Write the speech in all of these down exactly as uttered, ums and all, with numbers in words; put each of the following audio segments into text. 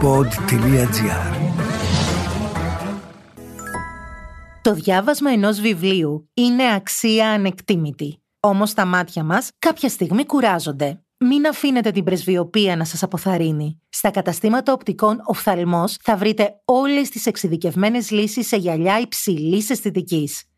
pod τελεία gr. Το διάβασμα ενός βιβλίου είναι αξία ανεκτίμητη. Όμως τα μάτια μας κάποια στιγμή κουράζονται. Μην αφήνετε την πρεσβειοπία να σας αποθαρρύνει. Στα καταστήματα οπτικών Οφθαλμός θα βρείτε όλες τις εξειδικευμένες λύσεις σε γυαλιά υψηλής αισθητικής.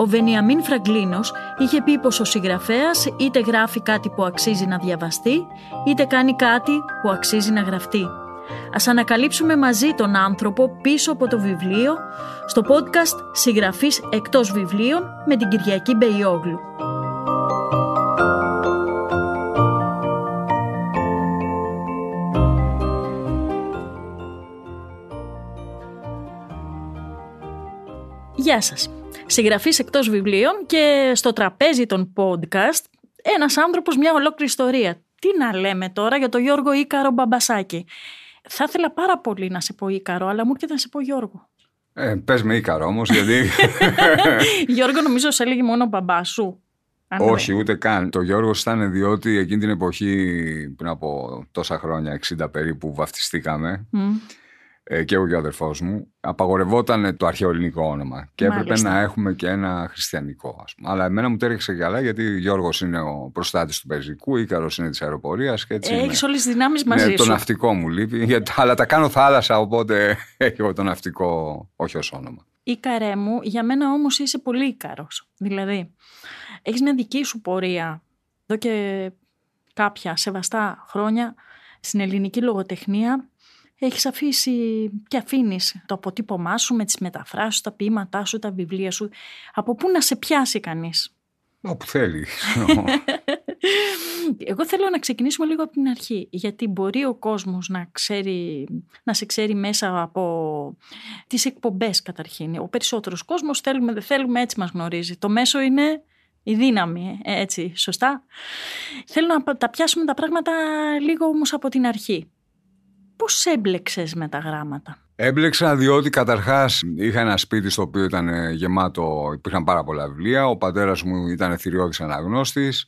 Ο Βενιαμίν Φραγκλίνος είχε πει πως ο συγγραφέας είτε γράφει κάτι που αξίζει να διαβαστεί, είτε κάνει κάτι που αξίζει να γραφτεί. Ας ανακαλύψουμε μαζί τον άνθρωπο πίσω από το βιβλίο στο podcast «Συγγραφείς εκτός βιβλίων» με την Κυριακή Μπεϊόγλου. Γεια σας. Συγγραφείς εκτός βιβλίων και στο τραπέζι των podcast ένας άνθρωπος, μια ολόκληρη ιστορία. Τι να λέμε τώρα για τον Γιώργο-Ίκαρο Μπαμπασάκη. Θα ήθελα πάρα πολύ να σε πω Ίκαρο, αλλά μου έρχεται να σε πω Γιώργο. Ε, πες με Ίκαρο όμως, γιατί... Γιώργο νομίζω σε έλεγε μόνο μπαμπά σου. Όχι, ούτε καν. Το Γιώργος ήταν διότι εκείνη την εποχή, πριν από τόσα χρόνια, εξήντα περίπου, βαφτιστήκαμε. Mm. Και εγώ και ο αδερφός μου, απαγορευόταν το αρχαιοελληνικό όνομα. Και έπρεπε Μάλιστα. να έχουμε και ένα χριστιανικό, ας πούμε. Αλλά εμένα μου τέριαξε καλά, γιατί Γιώργος είναι ο προστάτης του Περσικού, Ίκαρος είναι της αεροπορίας. Έχεις όλες τις δυνάμεις μαζί σου. Ναι, το ναυτικό μου λείπει, γιατί, αλλά τα κάνω θάλασσα, οπότε έχω το ναυτικό όχι ως όνομα. Ίκαρέ μου, για μένα όμως είσαι πολύ Ίκαρος. Δηλαδή, έχεις μια δική σου πορεία εδώ και κάποια σεβαστά χρόνια στην ελληνική λογοτεχνία. Έχεις αφήσει και αφήνεις το αποτύπωμά σου με τις μεταφράσεις σου, τα ποίηματά σου, τα βιβλία σου. Από πού να σε πιάσει κανείς? Όπου θέλει. Εγώ θέλω να ξεκινήσουμε λίγο από την αρχή. Γιατί μπορεί ο κόσμος να, ξέρει, να σε ξέρει μέσα από τις εκπομπές καταρχήν. Ο περισσότερος κόσμος, θέλουμε δεν θέλουμε, έτσι μας γνωρίζει. Το μέσο είναι η δύναμη, έτσι, σωστά. Θέλω να τα πιάσουμε τα πράγματα λίγο όμως από την αρχή. Πώς έμπλεξες με τα γράμματα? Έμπλεξα διότι καταρχάς είχα ένα σπίτι στο οποίο ήταν γεμάτο, υπήρχαν πάρα πολλά βιβλία. Ο πατέρας μου ήταν θηριώδης αναγνώστης.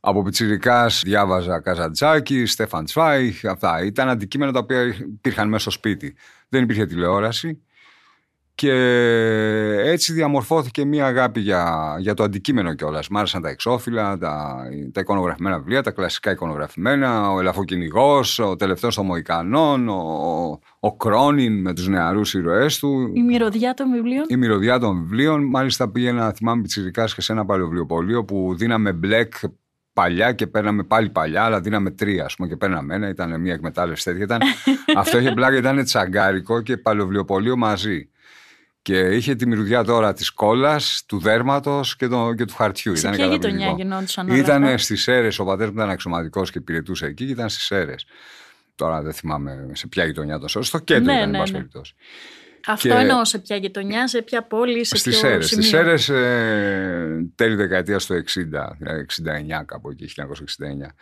Από πιτσιρικάς διάβαζα Καζαντζάκη, Στέφαν Τσβάιχ, αυτά. Ήταν αντικείμενα τα οποία υπήρχαν μέσα στο σπίτι. Δεν υπήρχε τηλεόραση. Και έτσι διαμορφώθηκε μια αγάπη για, για το αντικείμενο κιόλας. Μ' άρεσαν τα εξώφυλλα, τα, τα εικονογραφημένα βιβλία, τα κλασικά εικονογραφημένα, ο Ελαφοκυνηγός, ο Τελευταίος των Μοϊκανών, ο, ο Κρόνιν με τους νεαρούς ήρωές του. Η μυρωδιά των βιβλίων. Η μυρωδιά των βιβλίων. Μάλιστα πήγαινα, θυμάμαι πιτσιρικάς και σε ένα παλαιοβιβλιοπωλείο που δίναμε μπλεκ παλιά και παίρναμε πάλι παλιά, αλλά δίναμε τρία, ας πούμε, και παίρναμε ένα. Ήταν μια εκμετάλλευση τέτοια. Ήταν, αυτό είχε πλάκα, ήταν τσαγκάρικο και παλαιοβιβλιοπωλείο μαζί. Και είχε τη μυρωδιά τώρα της κόλλας, του δέρματος και, το, και του χαρτιού. Σε ποια γειτονιά γινόντουσαν όλα? Ήταν στις Σέρρες, ο πατέρας μου ήταν αξιωματικός και υπηρετούσε εκεί και ήταν στις Σέρρες. Τώρα δεν θυμάμαι σε ποια γειτονιά το σώρο, στο κέντρο ναι, ήταν, ναι, εν πάση περιπτώσει. Αυτό και... εννοώ σε ποια γειτονιά, σε ποια πόλη, σε στις ποιο Σέρρες, σημείο. Στις Σέρρες, ε, τέλη δεκαετίας του εξήντα, δηλαδή εξήντα εννιά κάπου εκεί, χίλια εννιακόσια εξήντα εννιά.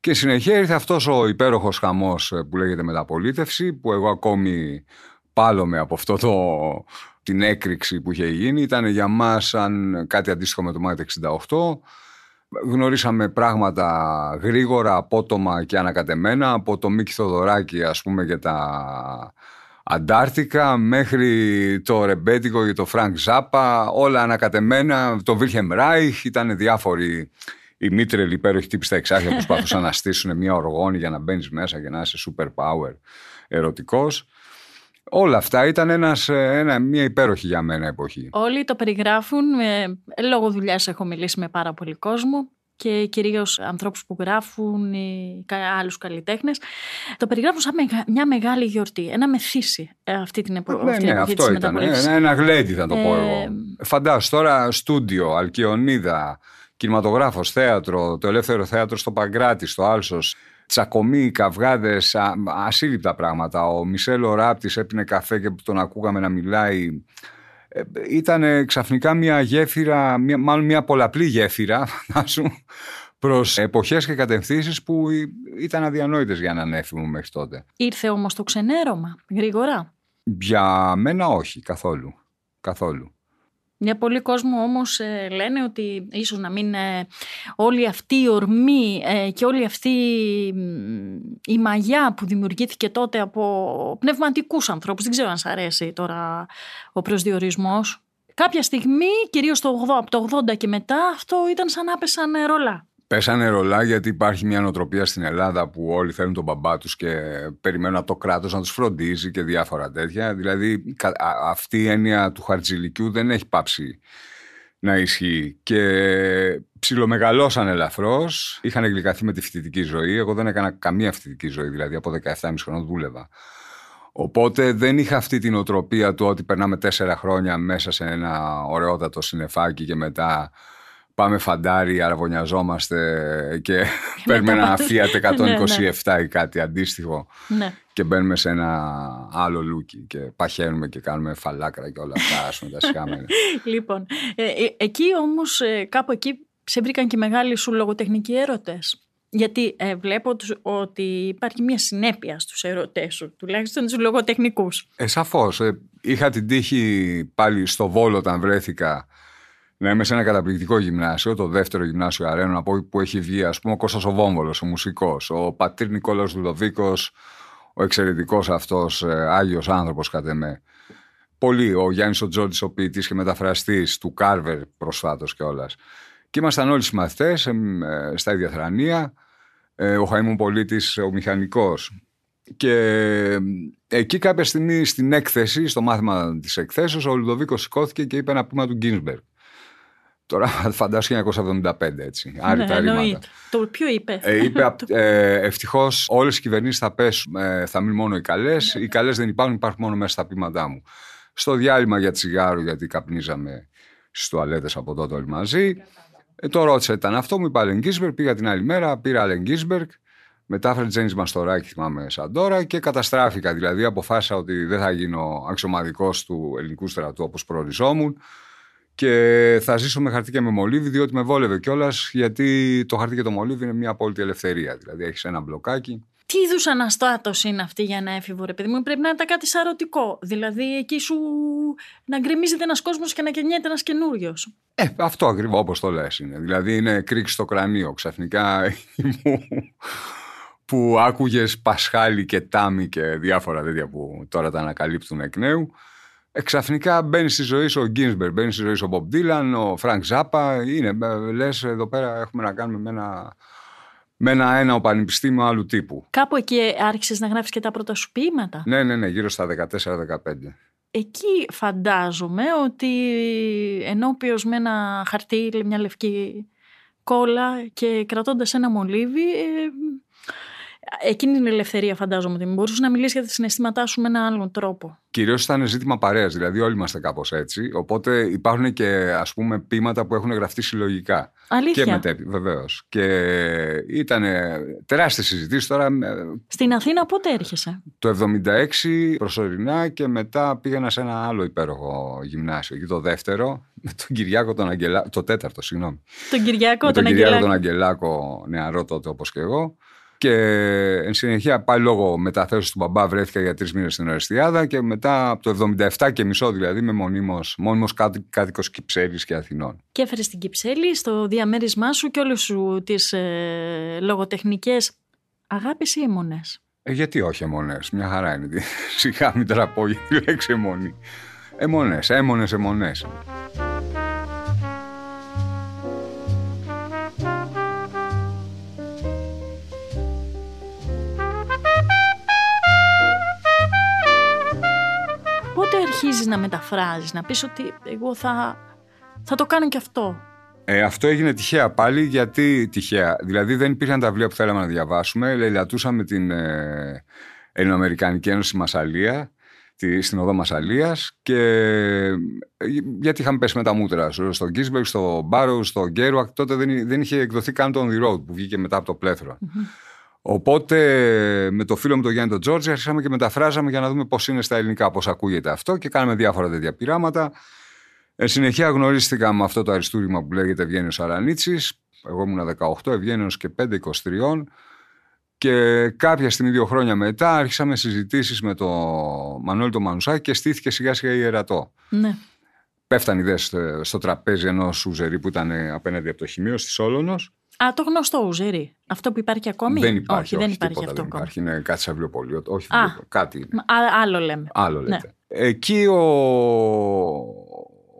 Και συνεχεία ήρθε αυτός ο υπέροχος χαμός που λέγεται μεταπολίτευση, που εγώ ακόμη πάλωμαι από αυτό το... την έκρηξη που είχε γίνει, ήταν για μας σαν κάτι αντίστοιχο με το Μάιο εξήντα οκτώ. Γνωρίσαμε πράγματα γρήγορα, απότομα και ανακατεμένα, από το Μίκη Θοδωράκη, ας πούμε, για τα Αντάρτικα, μέχρι το ρεμπέτικο για το Φρανκ Ζάπα, όλα ανακατεμένα, το Βίλχεμ Ράιχ, ήταν διάφοροι. Οι μήτρελοι υπέροχοι τύποι στα εξάρχεια που προσπαθούσαν να στήσουν μια οργόνη για να μπαίνεις μέσα και να είσαι super power ερωτικός. Όλα αυτά ήταν ένας, ένα, μια υπέροχη για μένα εποχή. Όλοι το περιγράφουν. Λόγω δουλειάς έχω μιλήσει με πάρα πολύ κόσμο και κυρίως ανθρώπους που γράφουν ή άλλους καλλιτέχνες. Το περιγράφουν σαν μια μεγάλη γιορτή, ένα μεθύσι αυτή την εποχή. Ναι, ναι, αυτό ήταν. Ένα, ένα γλέντι θα το πω εγώ. Ε... Φαντάσου τώρα στούντιο, Αλκιονίδα, κινηματογράφος, θέατρο, το Ελεύθερο Θέατρο στο Παγκράτη, στο Άλσος. Τσακωμοί, καυγάδες, α, ασύλληπτα πράγματα. Ο Μισελο Ράπτης έπινε καφέ και τον ακούγαμε να μιλάει ήταν ξαφνικά μια γέφυρα, μια, μάλλον μια πολλαπλή γέφυρα, φαντάσου, προς εποχές και κατευθύνσεις που ήταν αδιανόητες για έναν έφημο μέχρι τότε. Ήρθε όμως το ξενέρωμα γρήγορα? Για μένα όχι, καθόλου. καθόλου. Για πολλοί κόσμο όμως ε, λένε ότι ίσως να μην ε, όλη αυτή η ορμή ε, και όλη αυτή η, η μαγιά που δημιουργήθηκε τότε από πνευματικούς ανθρώπους, δεν ξέρω αν σ' αρέσει τώρα ο προσδιορισμός, κάποια στιγμή, κυρίως το, από το ογδόντα και μετά, αυτό ήταν σαν να πέσαν ρολά. Πέσανε ρολά γιατί υπάρχει μια νοοτροπία στην Ελλάδα που όλοι θέλουν τον μπαμπά τους και περιμένουν από το κράτος να τους φροντίζει και διάφορα τέτοια. Δηλαδή αυτή η έννοια του χαρτζηλικιού δεν έχει πάψει να ισχύει. Και ψιλομεγαλώσαν ελαφρώς, είχαν εγκλικαθεί με τη φοιτητική ζωή. Εγώ δεν έκανα καμία φοιτητική ζωή, δηλαδή από δεκαεφτά και μισό χρονών δούλευα. Οπότε δεν είχα αυτή την νοοτροπία του ότι περνάμε τέσσερα χρόνια μέσα σε ένα ωραιότατο συννεφάκι και μετά πάμε φαντάρι, αραβωνιαζόμαστε και παίρνουμε ένα Fiat εκατόν είκοσι επτά ή κάτι αντίστοιχο και μπαίνουμε σε ένα άλλο λούκι και παχαίνουμε και κάνουμε φαλάκρα και όλα αυτά, ας πούμε, τα σκάμενα. Λοιπόν, ε, ε, εκεί όμως ε, κάπου εκεί σε βρήκαν και μεγάλοι σου λογοτεχνικοί έρωτες. Γιατί ε, βλέπω ότι υπάρχει μια συνέπεια στους ερωτές σου, τουλάχιστον τους λογοτεχνικούς. Ε, σαφώς. Ε, είχα την τύχη πάλι στο Βόλο όταν βρέθηκα να είμαι σε ένα καταπληκτικό γυμνάσιο, το δεύτερο γυμνάσιο Αραίνων, από όπου που έχει βγει, ας πούμε, ο Κώστας ο Βόμβολος, ο μουσικός, ο πατήρ Νικόλαος Λουδοβίκος, ο εξαιρετικός αυτός Άγιος άνθρωπος κατ' εμέ. Πολύ, ο Γιάννης ο Τζόρτζης, ο ποιητής και μεταφραστής του Κάρβερ προσφάτως κιόλας. Και ήμασταν όλοι συμμαθητές ε, ε, στα ίδια θρανία, ε, ο Χαϊμούν-Πολίτης, ο μηχανικός. Και εκεί κάποια στιγμή στην έκθεση, στο μάθημα της εκθέσεως, ο Λουδοβίκος σηκώθηκε και είπε ένα πείμα του Γκίνσμπεργκ. Τώρα φαντάσου χίλια εννιακόσια εβδομήντα πέντε, έτσι, άρρητα ναι, ρήματα. Το ποιο είπε. Ε, είπε ε, ευτυχώς όλες οι κυβερνήσεις θα πέσουν, ε, θα μείνουν μόνο οι καλές. Ναι. Οι καλές δεν υπάρχουν, υπάρχουν μόνο μέσα στα πείματά μου. Στο διάλειμμα για τσιγάρο, γιατί καπνίζαμε στις τουαλέτες από τότε όλοι μαζί. Ε, το ρώτησα, ήταν αυτό, μου είπα Αλεγκίνσμπεργκ, πήγα την άλλη μέρα, πήρα Αλεγκίνσμπεργκ, μετάφερε Τζένι Μαστοράκη, θυμάμαι σαν τώρα, και καταστράφηκα. Δηλαδή αποφάσισα ότι δεν θα γίνω αξιωματικός του ελληνικού στρατού όπως προοριζόμουν. Και θα ζήσω με χαρτί και με μολύβι, διότι με βόλευε κιόλας, γιατί το χαρτί και το μολύβι είναι μια απόλυτη ελευθερία. Δηλαδή, έχεις ένα μπλοκάκι. Τι είδους αναστάτωση είναι αυτή για ένα έφηβο, ρε παιδί μου, πρέπει να είναι κάτι σαρωτικό. Δηλαδή, εκεί σου να γκρεμίζεται ένας κόσμος και να καινιέται ένας καινούριος. Ε, αυτό ακριβώς όπως το λες είναι. Δηλαδή, είναι κρίξη στο κρανίο. Ξαφνικά που άκουγες Πασχάλη και Τάμι και διάφορα τέτοια που τώρα τα ανακαλύπτουν εκ νέου. Ξαφνικά μπαίνει στη ζωή σου ο Γκίνσμπεργκ, μπαίνει στη ζωή σου ο Μπομπ Ντίλαν, ο Φρανκ Ζάπα. Είναι, λες, εδώ πέρα έχουμε να κάνουμε με ένα, με ένα, ένα πανεπιστήμιο άλλου τύπου. Κάπου εκεί άρχισες να γράφεις και τα πρώτα σου ποίηματα. Ναι, ναι, ναι, γύρω στα δεκατέσσερα δεκαπέντε. Εκεί φαντάζομαι ότι ενώπιος με ένα χαρτί, μια λευκή κόλλα και κρατώντας ένα μολύβι. Ε, Εκείνη την ελευθερία, φαντάζομαι ότι μπορούσε να μιλήσει για τα συναισθήματά σου με έναν άλλον τρόπο. Κυρίως ήταν ζήτημα παρέας, δηλαδή όλοι είμαστε κάπως έτσι. Οπότε υπάρχουν και ας πούμε ποίηματα που έχουν γραφτεί συλλογικά. Αλήθεια. Και μετέπει, βεβαίως. Και ήταν τεράστιες συζητήσεις τώρα. Στην Αθήνα πότε έρχεσαι? Το εβδομήντα έξι προσωρινά και μετά πήγαινα σε ένα άλλο υπέροχο γυμνάσιο. Εκεί το δεύτερο, με τον Κυριάκο τον Αγγελάκο. Το τέταρτο, συγγνώμη. Τον Κυριάκο με τον, τον Κυριάκο τον Αγγελάκο, νεαρό τότε όπως και εγώ. Και εν συνεχεία πάλι λόγω μεταθέσεως του μπαμπά βρέθηκα για τρεις μήνες στην Ορεστιάδα και μετά από το εβδομήντα επτά και μισό δηλαδή με μονίμως, μόνιμος κάτι, κάτοικος Κυψέλης και Αθηνών. Και έφερες την Κυψέλη στο διαμέρισμά σου και όλες σου τις ε, λογοτεχνικές αγάπες ή αιμονές? Ε, γιατί όχι αιμονές, μια χαρά είναι. Σιγά μην τώρα πω για τη λέξη αιμονή. Αιμονές, αιμονές, αιμονές. Αρχίζεις να μεταφράζεις, να πεις ότι εγώ θα, θα το κάνω και αυτό. Ε, αυτό έγινε τυχαία πάλι, γιατί τυχαία. Δηλαδή δεν υπήρχαν τα βιβλία που θέλαμε να διαβάσουμε. Λελατούσαμε την ε, Ελληνοαμερικανική Ένωση Μασσαλία, τη, στην οδό Μασσαλίας, και γιατί είχαμε πέσει με τα μούτρα στο Γκίνσμπεργκ, στο Μπάρο, στο Γκέρουακ. Τότε δεν, δεν είχε εκδοθεί καν το On The Road που βγήκε μετά από το πλέθρο. Mm-hmm. Οπότε με το φίλο μου τον Γιάννη τον Τζόρτζη αρχίσαμε και μεταφράζαμε για να δούμε πώς είναι στα ελληνικά, πώς ακούγεται αυτό, και κάναμε διάφορα τέτοια πειράματα. Εν συνεχεία γνωρίστηκα με αυτό το αριστούργημα που λέγεται Ευγένιος Αρανίτσης. Εγώ ήμουν δεκαοκτώ, Ευγένιος και πέντε εικοσιτριών. Και κάποια στιγμή, δύο χρόνια μετά, άρχισαμε συζητήσεις με τον Μανώλη τον Μανουσάκη και στήθηκε σιγά σιγά η Ιερατό. Ναι. Πέφταν ιδέες στο τραπέζι ενός ουζερί που ήταν απέναντι από το χημείο στη Σόλωνος. Α, το γνωστό ουζερί. Αυτό που υπάρχει ακόμη. Δεν υπάρχει. Όχι, όχι, δεν υπάρχει αυτό. Δεν υπάρχει. Είναι κάτι σαν βιβλιοπωλείο. Όχι, Α, κάτι είναι. Άλλο λέμε. Άλλο λέτε. Ναι. Εκεί ο,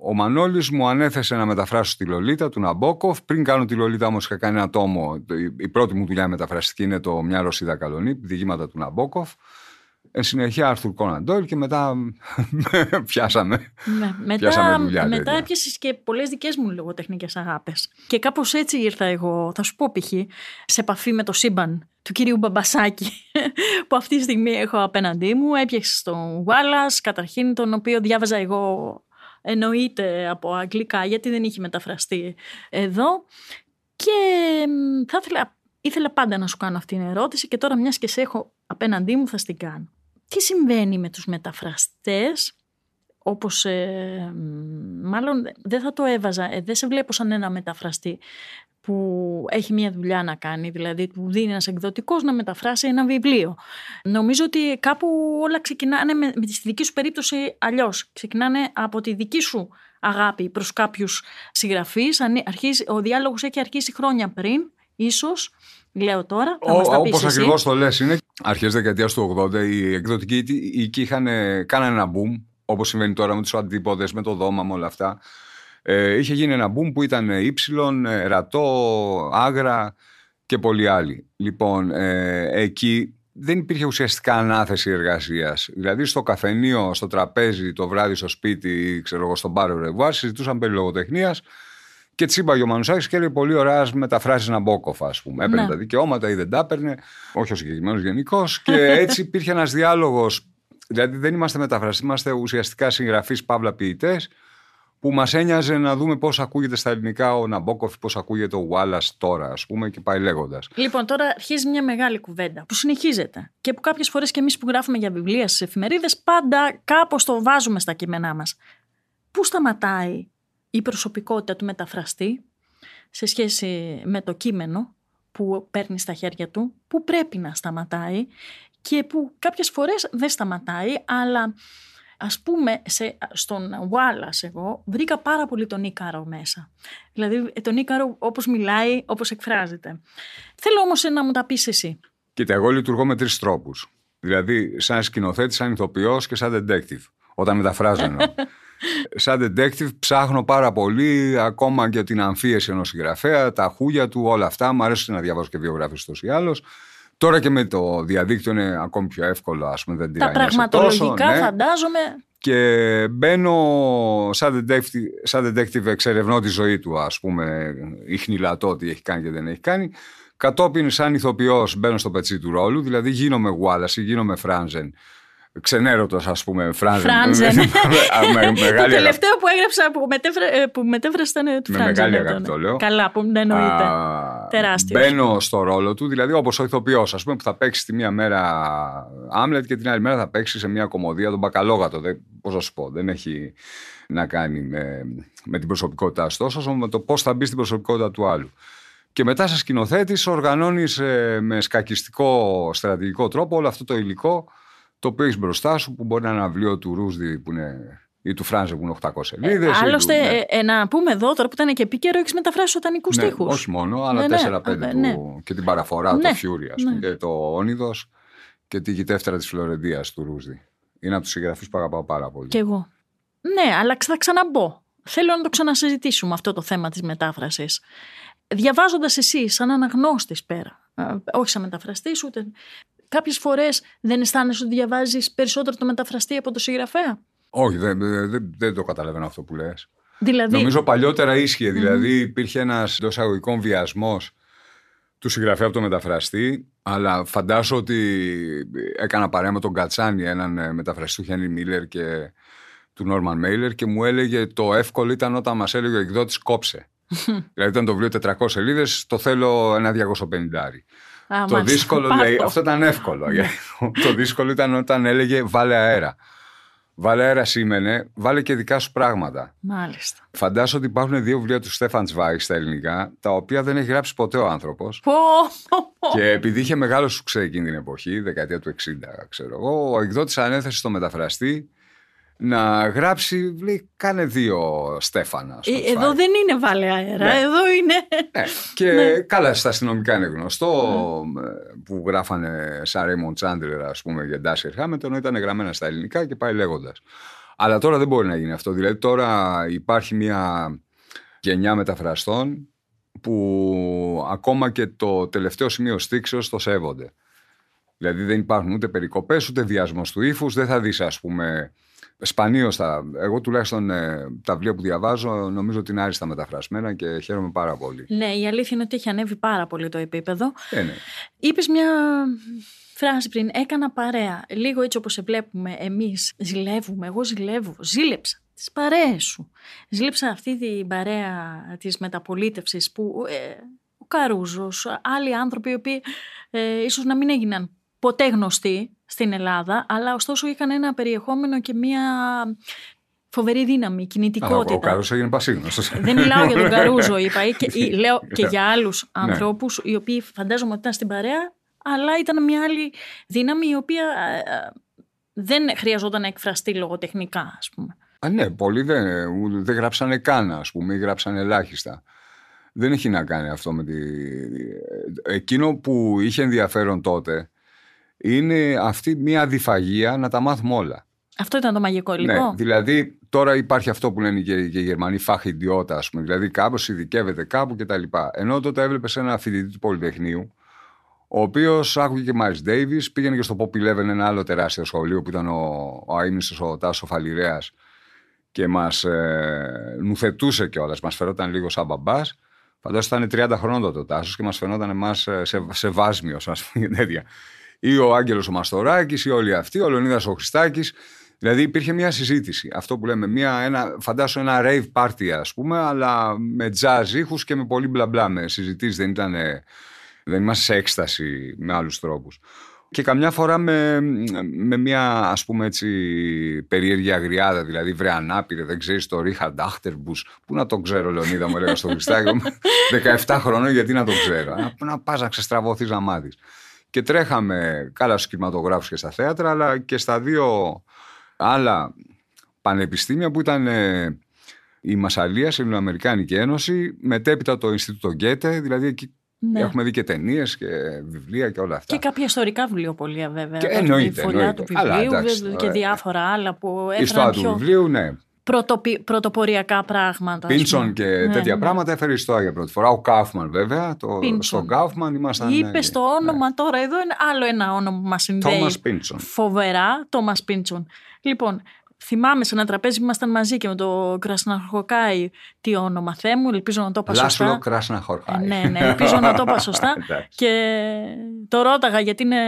ο Μανώλης μου ανέθεσε να μεταφράσω τη Λολίτα του Ναμπόκοφ. Πριν κάνω τη Λολίτα, όμως, είχα κάνει ένα τόμο. Η πρώτη μου δουλειά μεταφραστική είναι το Μια Ρωσίδα Καλονή, διηγήματα του Ναμπόκοφ. Εν συνεχεία Άρθουρ Κόναν Ντόιλ και μετά πιάσαμε, ναι, μετά, πιάσαμε δουλειά. Μετά έπιασες και πολλές δικές μου λογοτεχνικές αγάπες. Και κάπως έτσι ήρθα εγώ, θα σου πω π.χ. σε επαφή με το σύμπαν του κυρίου Μπαμπασάκη που αυτή τη στιγμή έχω απέναντί μου. Έπιαξε τον Γουάλας, καταρχήν, τον οποίο διάβαζα εγώ, εννοείται, από αγγλικά, γιατί δεν είχε μεταφραστεί εδώ. Και θα ήθελα... Ήθελα πάντα να σου κάνω αυτή την ερώτηση και τώρα, μιας και σε έχω απέναντί μου, θα στην κάνω. Τι συμβαίνει με τους μεταφραστές, όπως ε, μάλλον δεν θα το έβαζα, ε, δεν σε βλέπω σαν ένα μεταφραστή που έχει μία δουλειά να κάνει, δηλαδή που δίνει ένας εκδοτικός να μεταφράσει ένα βιβλίο. Νομίζω ότι κάπου όλα ξεκινάνε με, με τη δική σου περίπτωση αλλιώς. Ξεκινάνε από τη δική σου αγάπη προς κάποιους συγγραφείς. Ο διάλογος έχει αρχίσει χρόνια πριν. Ίσως, λέω τώρα, θα μας τα πεις εσύ. Όπως ακριβώς το λες είναι, αρχές δεκαετίας του ογδόντα οι εκδοτικοί οίκοι είχαν, κάνανε ένα boom, όπως συμβαίνει τώρα με τους αντίποδες, με το δώμα, με όλα αυτά. Ε, είχε γίνει ένα boom που ήταν Ήψιλον, Ρατό, Άγρα και πολλοί άλλοι. Λοιπόν, ε, εκεί δεν υπήρχε ουσιαστικά ανάθεση εργασίας. Δηλαδή, στο καφενείο, στο τραπέζι, το βράδυ στο σπίτι, ξέρω εγώ, στον μπάρ ρεβουάρ, συζητούσαν περί λογοτεχνίας. Και τσίμπαγε ο Μανουσάκης και έλεγε πολύ ωραία μεταφράσει Ναμπόκοφ, ας πούμε. Έπαιρνε ναι. τα δικαιώματα ή δεν τα έπαιρνε, όχι ο συγκεκριμένος γενικός. Και έτσι υπήρχε ένας διάλογος. Δηλαδή δεν είμαστε μεταφραστές, είμαστε ουσιαστικά συγγραφείς παύλα ποιητές, που μας ένοιαζε να δούμε πώς ακούγεται στα ελληνικά ο Ναμπόκοφ, πώς ακούγεται ο Γουάλας τώρα, ας πούμε, και πάει λέγοντας. Λοιπόν, τώρα αρχίζει μια μεγάλη κουβέντα που συνεχίζεται και που κάποιες φορές και εμείς που γράφουμε για βιβλία στις εφημερίδες, πάντα κάπως το βάζουμε στα κείμενά μας. Πού σταματάει η προσωπικότητα του μεταφραστή σε σχέση με το κείμενο που παίρνει στα χέρια του, που πρέπει να σταματάει και που κάποιες φορές δεν σταματάει, αλλά ας πούμε σε, στον Γουάλας εγώ βρήκα πάρα πολύ τον Ίκαρο μέσα. Δηλαδή τον Ίκαρο όπως μιλάει, όπως εκφράζεται. Θέλω όμως να μου τα πεις εσύ. Κοίτα, εγώ λειτουργώ με τρεις τρόπους. Δηλαδή σαν σκηνοθέτη, σαν ηθοποιός και σαν detective, όταν μεταφράζω εννοώ. Σαν detective ψάχνω πάρα πολύ, ακόμα και την αμφίεση ενός συγγραφέα, τα χούγια του, όλα αυτά. Μ' αρέσει να διαβάζω και βιογραφίες τόσο ή άλλως. Τώρα και με το διαδίκτυο είναι ακόμη πιο εύκολο, ας πούμε, δεν τυραννιέσαι τόσο. Τα πραγματολογικά, ναι. Φαντάζομαι. Και μπαίνω σαν detective, σαν detective εξερευνώ τη ζωή του, ας πούμε, ιχνηλατώ τι έχει κάνει και δεν έχει κάνει. Κατόπιν, σαν ηθοποιός, μπαίνω στο πετσί του ρόλου, δηλαδή γίνομαι Γουάλας ή γίνομαι Φράνζεν. Ξενέρωτος, ας πούμε, Φράνζεν. Φράνζεν. Το τελευταίο που έγραψα που μετέφρασε ήταν του Φράνζεν. Με μεγάλη αγάπη το λέω. Καλά, που δεν εννοείται. Τεράστιο. Μπαίνω στο ρόλο του, δηλαδή όπως ο ηθοποιός, ας πούμε, που θα παίξει τη μία μέρα Άμλετ και την άλλη μέρα θα παίξει σε μια κομμωδία τον Μπακαλόγατο. Πώς να σου πω, δεν έχει να κάνει με, με την προσωπικότητά σου τόσο, με το πώς θα μπει στην προσωπικότητα του άλλου. Και μετά, σαν σκηνοθέτης, οργανώνεις ε, με σκακιστικό στρατηγικό τρόπο όλο αυτό το υλικό. Το οποίο έχει μπροστά σου, που μπορεί να είναι ένα βιβλίο του Ρούσδη που είναι, ή του Φράνζε που είναι οκτακόσιες σελίδες. Ε, άλλωστε, του, ναι. ε, να πούμε εδώ τώρα που ήταν και επίκαιρο, έχει μεταφράσει του Οτανικού ναι, Στίχους. Όχι μόνο, αλλά ναι, τέσσερα πέντε ναι, του. Ναι. Και την παραφορά ναι, του Φιούρι, ας πούμε, ναι. Και το Όνιδος και τη γητεύτερα τη Φλωρεντία του Ρούσδη. Είναι από του συγγραφείς που αγαπάω πάρα πολύ. Και εγώ. Ναι, αλλά θα ξαναμπώ. Θέλω να το ξανασυζητήσουμε αυτό το θέμα τη μετάφραση. Διαβάζοντας εσύ, σαν αναγνώστης πέρα, όχι σαν μεταφραστής ούτε. Κάποιες φορές δεν αισθάνεσαι ότι διαβάζεις περισσότερο το μεταφραστή από το συγγραφέα. Όχι, δεν, δεν, δεν το καταλαβαίνω αυτό που λες. Δηλαδή... Νομίζω παλιότερα ίσχυε. Mm-hmm. Δηλαδή υπήρχε ένας εντός εισαγωγικών βιασμός του συγγραφέα από το μεταφραστή. Αλλά φαντάζομαι ότι έκανα παρέα με τον Κατσάνη, έναν μεταφραστή του Χένρι Μίλλερ και του Νόρμαν Μέιλερ, και μου έλεγε το εύκολο ήταν όταν μας έλεγε ο εκδότης κόψε. Δηλαδή ήταν το βιβλίο τετρακόσιες σελίδες, το θέλω ένα διακόσια πενήντα. Α, το μάλιστα, δύσκολο, λέει, αυτό ήταν εύκολο. Το δύσκολο ήταν όταν έλεγε βάλε αέρα. Βάλε αέρα σήμαινε, βάλε και δικά σου πράγματα. Μάλιστα. Φαντάζομαι ότι υπάρχουν δύο βιβλία του Στέφαν Τσβάιχ στα ελληνικά, τα οποία δεν έχει γράψει ποτέ ο άνθρωπος. Πω, πω. Και επειδή είχε μεγάλο σουξέ εκείνη την εποχή, δεκαετία του εξήντα, ξέρω εγώ, ο εκδότης ανέθεσε στο μεταφραστή να γράψει, λέει, κάνε δύο Στέφανα. Ε, εδώ δεν είναι βάλε αέρα, ναι. Εδώ είναι. Ναι. Και ναι. Καλά, στα αστυνομικά είναι γνωστό mm. που γράφανε σαν Ρέιμον Τσάντλερ, ας πούμε, για Ντάσιερ Χάμετον, ήταν γραμμένα στα ελληνικά και πάει λέγοντας. Αλλά τώρα δεν μπορεί να γίνει αυτό. Δηλαδή, τώρα υπάρχει μια γενιά μεταφραστών που ακόμα και το τελευταίο σημείο στίξεως το σέβονται. Δηλαδή, δεν υπάρχουν ούτε περικοπές, ούτε βιασμός του ύφους, δεν θα δεις, ας πούμε. Σπανίως τα. Εγώ τουλάχιστον ε, τα βιβλία που διαβάζω νομίζω ότι είναι άριστα μεταφρασμένα και χαίρομαι πάρα πολύ. Ναι, η αλήθεια είναι ότι έχει ανέβει πάρα πολύ το επίπεδο. Ε, ναι. Είπες μια φράση πριν, έκανα παρέα. Λίγο έτσι όπως σε βλέπουμε εμείς, ζηλεύουμε, εγώ ζηλεύω, ζήλεψα τις παρέες σου. Ζήλεψα αυτή την παρέα της μεταπολίτευσης που ε, ο Καρούζος, άλλοι άνθρωποι οι οποίοι ε, ίσως να μην έγιναν ποτέ γνωστοί στην Ελλάδα, αλλά ωστόσο είχαν ένα περιεχόμενο και μια φοβερή δύναμη, κινητικότητα. Ο Καρούζος έγινε πασίγνωστος. Δεν μιλάω για τον Καρούζο, είπα, και, λέω και για άλλους ανθρώπους, οι οποίοι φαντάζομαι ότι ήταν στην παρέα, αλλά ήταν μια άλλη δύναμη η οποία δεν χρειαζόταν να εκφραστεί λογοτεχνικά, ας πούμε. Α, ναι, πολλοί δεν, δεν γράψανε καν, ας πούμε, ή γράψανε ελάχιστα. Δεν έχει να κάνει αυτό με τη... Εκείνο που είχε ενδιαφέρον τότε... είναι αυτή μια αδιφαγία να τα μάθουμε όλα. Αυτό ήταν το μαγικό υλικό. Ναι, δηλαδή τώρα υπάρχει αυτό που λένε και οι Γερμανοί φαχιντιώτα, ας πούμε. Δηλαδή κάπως ειδικεύεται κάπου κτλ. Ενώ τότε έβλεπες ένα φοιτητή του Πολυτεχνείου, ο οποίος άκουγε και Miles Davis, πήγαινε και στο Pop Eleven, ένα άλλο τεράστιο σχολείο που ήταν ο, ο αείμνηστος ο Τάσος ο Φαλιρέας και μας ε, νουθετούσε κιόλας, μας φερόταν λίγο σαν μπαμπάς. Φαντάζομαι ότι ήταν τριάντα χρόνων το Τάσος και μας φαινόταν εμάς σε, σε, σε βάσμιος, ας πούμε, τέτοια. Ή ο Άγγελος ο Μαστοράκης ή όλοι αυτοί, ο Λεωνίδας ο Χριστάκης. Δηλαδή υπήρχε μια συζήτηση. Αυτό που λέμε, μια, ένα, φαντάσου ένα rave party, ας πούμε, αλλά με jazz ήχους και με πολύ μπλα μπλα. Με συζητήσεις, δεν ήταν, δεν είμαστε σε έκσταση με άλλους τρόπους. Και καμιά φορά με, με μια, ας πούμε έτσι, περίεργη αγριάδα, δηλαδή βρε ανάπηρε, δεν ξέρεις το Ρίχαρντ Άχτερμπους, πού να τον ξέρω, Λεωνίδα μου έλεγα στο Χριστάκη, δεκαεπτά χρονών, γιατί να τον ξέρω. Πού να πας να ξεστραβωθείς να μάθεις. Και τρέχαμε καλά στους κινηματογράφους και στα θέατρα, αλλά και στα δύο άλλα πανεπιστήμια που ήταν η Μασσαλίας, η Ελληνοαμερικάνικη Ένωση, μετέπειτα το Ινστιτούτο Γκέτε, δηλαδή εκεί ναι. Έχουμε δει και ταινίες και βιβλία και όλα αυτά. Και κάποια ιστορικά βιβλιοπωλεία βέβαια. Και εννοείται. Τη φωλιά του βιβλίου, αλλά, εντάξει, βέβαια, και διάφορα άλλα που έφεραν πιο... του βιβλίου, ναι. Πρωτοπι... πρωτοποριακά πράγματα. Πίντσον και ναι, τέτοια ναι. πράγματα έφερε ιστορία για πρώτη φορά. Ο Κάουφμαν, βέβαια. Το... Στον Κάουφμαν ήμασταν. Είπε το όνομα ναι. τώρα, εδώ είναι άλλο ένα όνομα που μας συνδέει. Τόμας Πίντσον. Φοβερά, Τόμας Πίντσον. Λοιπόν, θυμάμαι σε ένα τραπέζι που ήμασταν μαζί και με το Κρασναχορκάι. Τι όνομα, Θεέ μου, ελπίζω να το είπα σωστά. Λάσλο Κρασναχορκάι. Ναι, ναι, ελπίζω να το είπα σωστά. Και το ρώταγα γιατί είναι.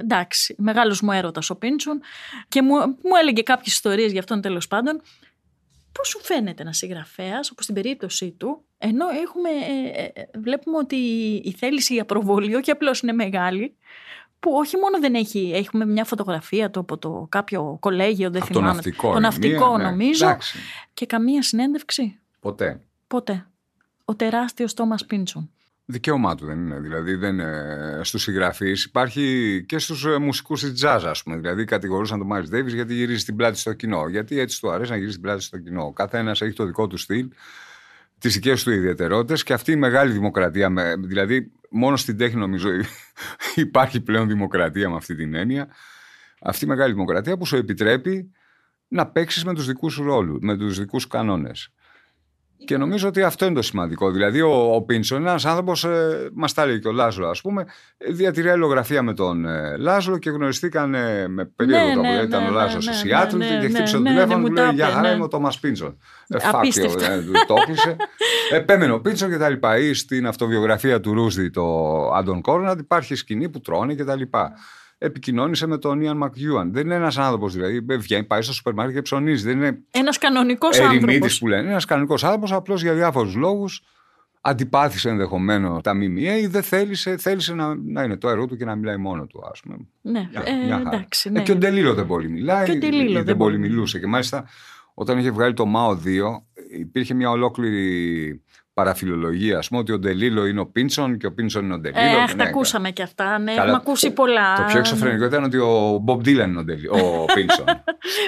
Εντάξει, μεγάλος μου έρωτας ο Πίντσον. Και μου, μου έλεγε κάποιες ιστορίες για αυτόν, τέλος πάντων. Πώς σου φαίνεται ένας συγγραφέας, όπως στην περίπτωση του, ενώ έχουμε, ε, ε, βλέπουμε ότι η θέληση, η απροβολή, όχι απλώς είναι μεγάλη. Που όχι μόνο δεν έχει, έχουμε μια φωτογραφία του από το κάποιο κολέγιο, δεν από θυμάμαι. Το ναυτικό, το ναυτικό μία, νομίζω. Ναι, και καμία συνέντευξη. Ποτέ. Ποτέ. Ο τεράστιος Τόμας Πίντσον. Δικαίωμά του δεν είναι. Δηλαδή δεν, στους συγγραφείς υπάρχει και στους μουσικούς της τζάζ, ας πούμε. Δηλαδή κατηγορούσαν τον Miles Davis γιατί γυρίζει την πλάτη στο κοινό. Γιατί έτσι του αρέσει να γυρίζει την πλάτη στο κοινό. Ο καθένας έχει το δικό του στυλ, τις δικές του ιδιαιτερότητες και αυτή η μεγάλη δημοκρατία. Δηλαδή, μόνο στην τέχνη νομίζω υπάρχει πλέον δημοκρατία με αυτή την έννοια. Αυτή η μεγάλη δημοκρατία που σου επιτρέπει να παίξεις με τους δικούς σου ρόλους, με τους δικούς σου κανόνες. Και νομίζω ότι αυτό είναι το σημαντικό. Δηλαδή, ο, ο Πίντσον είναι ένας άνθρωπος, ε, μας τα λέει και ο Λάζλο, ας πούμε, διατηρεί αλληλογραφία με τον ε, Λάζλο και γνωριστήκαν ε, με περίεργο ναι, τρόπο. Ναι, ήταν ναι, ο Λάζλο ναι, σε Σιάτλ ναι, ναι, και χτύπησε ναι, το τηλέφωνο ναι, ναι, του, λέει: Γεια χαρά, είμαι ο Τόμας Πίντσον. Απίστευτο. Το έκλεισε. Επέμενε ο Πίντσον κτλ. Ή στην αυτοβιογραφία του Ρούσδη, το Άντων Κόρναντ, υπάρχει σκηνή που τρώνε κτλ. Επικοινώνησε με τον Ιαν Μακιούαν. Δεν είναι ένας άνθρωπος, δηλαδή. Βγαίνει, πάει στο σούπερ μάρκετ και ψωνίζει. Δεν είναι ένας κανονικός άνθρωπος. Ερημίτης που λένε. Ένας κανονικός άνθρωπος, απλώς για διάφορους λόγους αντιπάθησε ενδεχομένως τα ΜΜΕ ή δεν θέλησε, θέλησε να, να είναι το αερό του και να μιλάει μόνο του, ας πούμε. Ναι, μια, ε, μια εντάξει. Ναι. Ε, και ο Ντελίλο δεν πολύ μιλάει, και δεν, δεν, δεν πολύ μιλούσε. Και μάλιστα όταν είχε βγάλει το ΜΑΟ δύο υπήρχε μια ολόκληρη παραφιλολογία, ας πούμε, ότι ο Ντελίλο είναι ο Πίντσον και ο Πίντσον είναι ο Ντελίλο. Ε, αχ, ναι, τα ακούσαμε και αυτά, ναι, έχουμε ακούσει πολλά. Το πιο εξωφρενικό ήταν ότι ο Μπομπ Ντίλαν είναι ο, Ντελί, ο Πίντσον.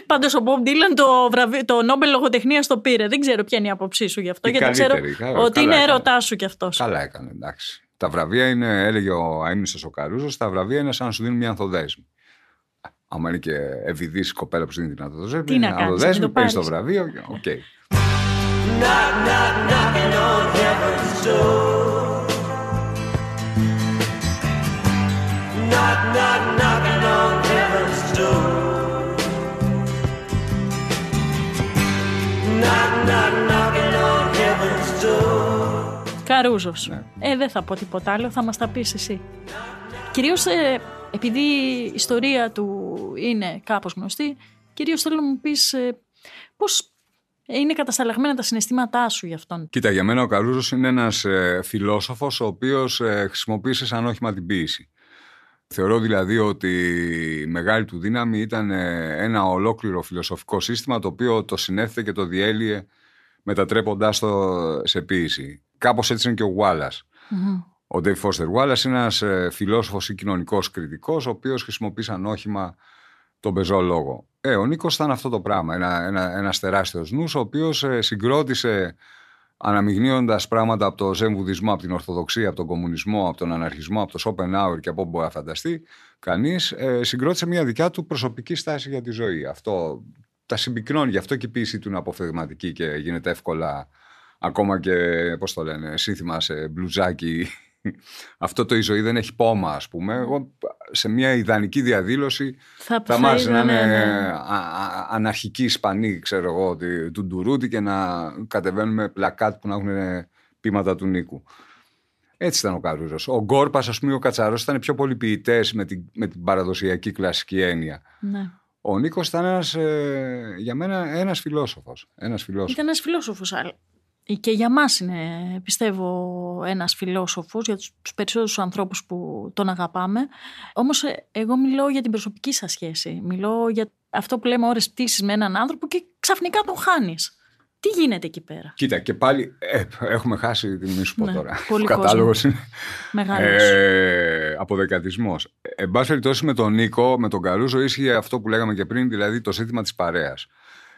Πάντως ο Μπομπ Ντίλαν το, βραβε... το Νόμπελ λογοτεχνίας το πήρε. Δεν ξέρω ποια είναι η άποψή σου γι' αυτό, η γιατί καλύτερη, ξέρω καλά, ότι καλά, είναι έρωτά σου κι αυτός. Καλά έκανε, εντάξει. Τα βραβεία είναι, έλεγε ο αείμνηστος ο Καρούζος, τα βραβεία είναι σαν να σου δίνουν μια ανθοδέσμη. Αν είναι και ευηδής κοπέλα που σου δίνει την ανθοδέσμη, είναι ανθοδέσμη, παίρνει το βραβείο, οκ. Knock, knock, knocking on heaven's door. Knock, knock, knocking on heaven's door. Knock, knock, knocking on heaven's door. Καρούζος. Ναι. Ε, δεν θα πω τίποτα άλλο, θα μας τα πεις εσύ. Κυρίως ε, επειδή η ιστορία του είναι κάπως γνωστή, κυρίως θέλω να μου πεις ε, πώς... είναι κατασταλαγμένα τα συναισθήματά σου γι' αυτόν. Κοίτα, για μένα ο Καρούζος είναι ένας ε, φιλόσοφος ο οποίος ε, χρησιμοποίησε σαν όχημα την ποίηση. Θεωρώ δηλαδή ότι η μεγάλη του δύναμη ήταν ε, ένα ολόκληρο φιλοσοφικό σύστημα το οποίο το συνέφερε και το διέλυε μετατρέποντάς το σε ποίηση. Κάπως έτσι είναι και ο Γουάλας. Mm-hmm. Ο Ντέιβ Φόστερ Γουάλας είναι ένας ε, φιλόσοφος ή κοινωνικός κριτικός ο οποίος χρησιμοποίησε σαν όχημα τον πεζό λόγο. Ε, ο Νίκος ήταν αυτό το πράγμα, ένα, ένα, ένας τεράστιος νους ο οποίος ε, συγκρότησε αναμειγνύοντας πράγματα από το Ζεν Βουδισμό, από την Ορθοδοξία, από τον Κομμουνισμό, από τον Αναρχισμό, από το Σόπενχάουερ και από όπου μπορεί να φανταστεί κανείς, ε, συγκρότησε μια δικιά του προσωπική στάση για τη ζωή. Αυτό τα συμπυκνώνει, γι' αυτό και η ποίησή του είναι αποφθεγματική και γίνεται εύκολα ακόμα και, πώς το λένε, σύνθημα σε μπλουζάκι. Αυτό το «Η ζωή δεν έχει πόμα», ας πούμε. Εγώ σε μια ιδανική διαδήλωση θα, θα μάζει να είναι ναι. αναρχική Ισπανή, ξέρω εγώ, του Ντουρούτη και να κατεβαίνουμε πλακάτ που να έχουν ποίηματα του Νίκου. Έτσι ήταν ο Καρούζος. Ο Γκόρπας, ας πούμε, ο Κατσαρός ήταν πιο πολύ ποιητές με την, με την παραδοσιακή κλασική έννοια. Ναι. Ο Νίκος ήταν ένας, ε, για μένα ένας φιλόσοφος. Ένας φιλόσοφος. Ήταν ένας φιλόσοφος, αλλά... και για μας είναι, πιστεύω, ένας φιλόσοφος, για τους περισσότερους ανθρώπους που τον αγαπάμε. Όμως εγώ μιλώ για την προσωπική σας σχέση. Μιλώ για αυτό που λέμε ώρες πτήσης με έναν άνθρωπο και ξαφνικά τον χάνεις. Τι γίνεται εκεί πέρα? Κοίτα, και πάλι ε, έχουμε χάσει τη μη σου πω ναι, τώρα. Ο κατάλογος είναι μεγάλος. Ε, αποδεκατισμός. Εν πάση περιπτώσει, με τον Νίκο, με τον Καρούζο, ίσχυε αυτό που λέγαμε και πριν, δηλαδή το ζήτημα της παρέας.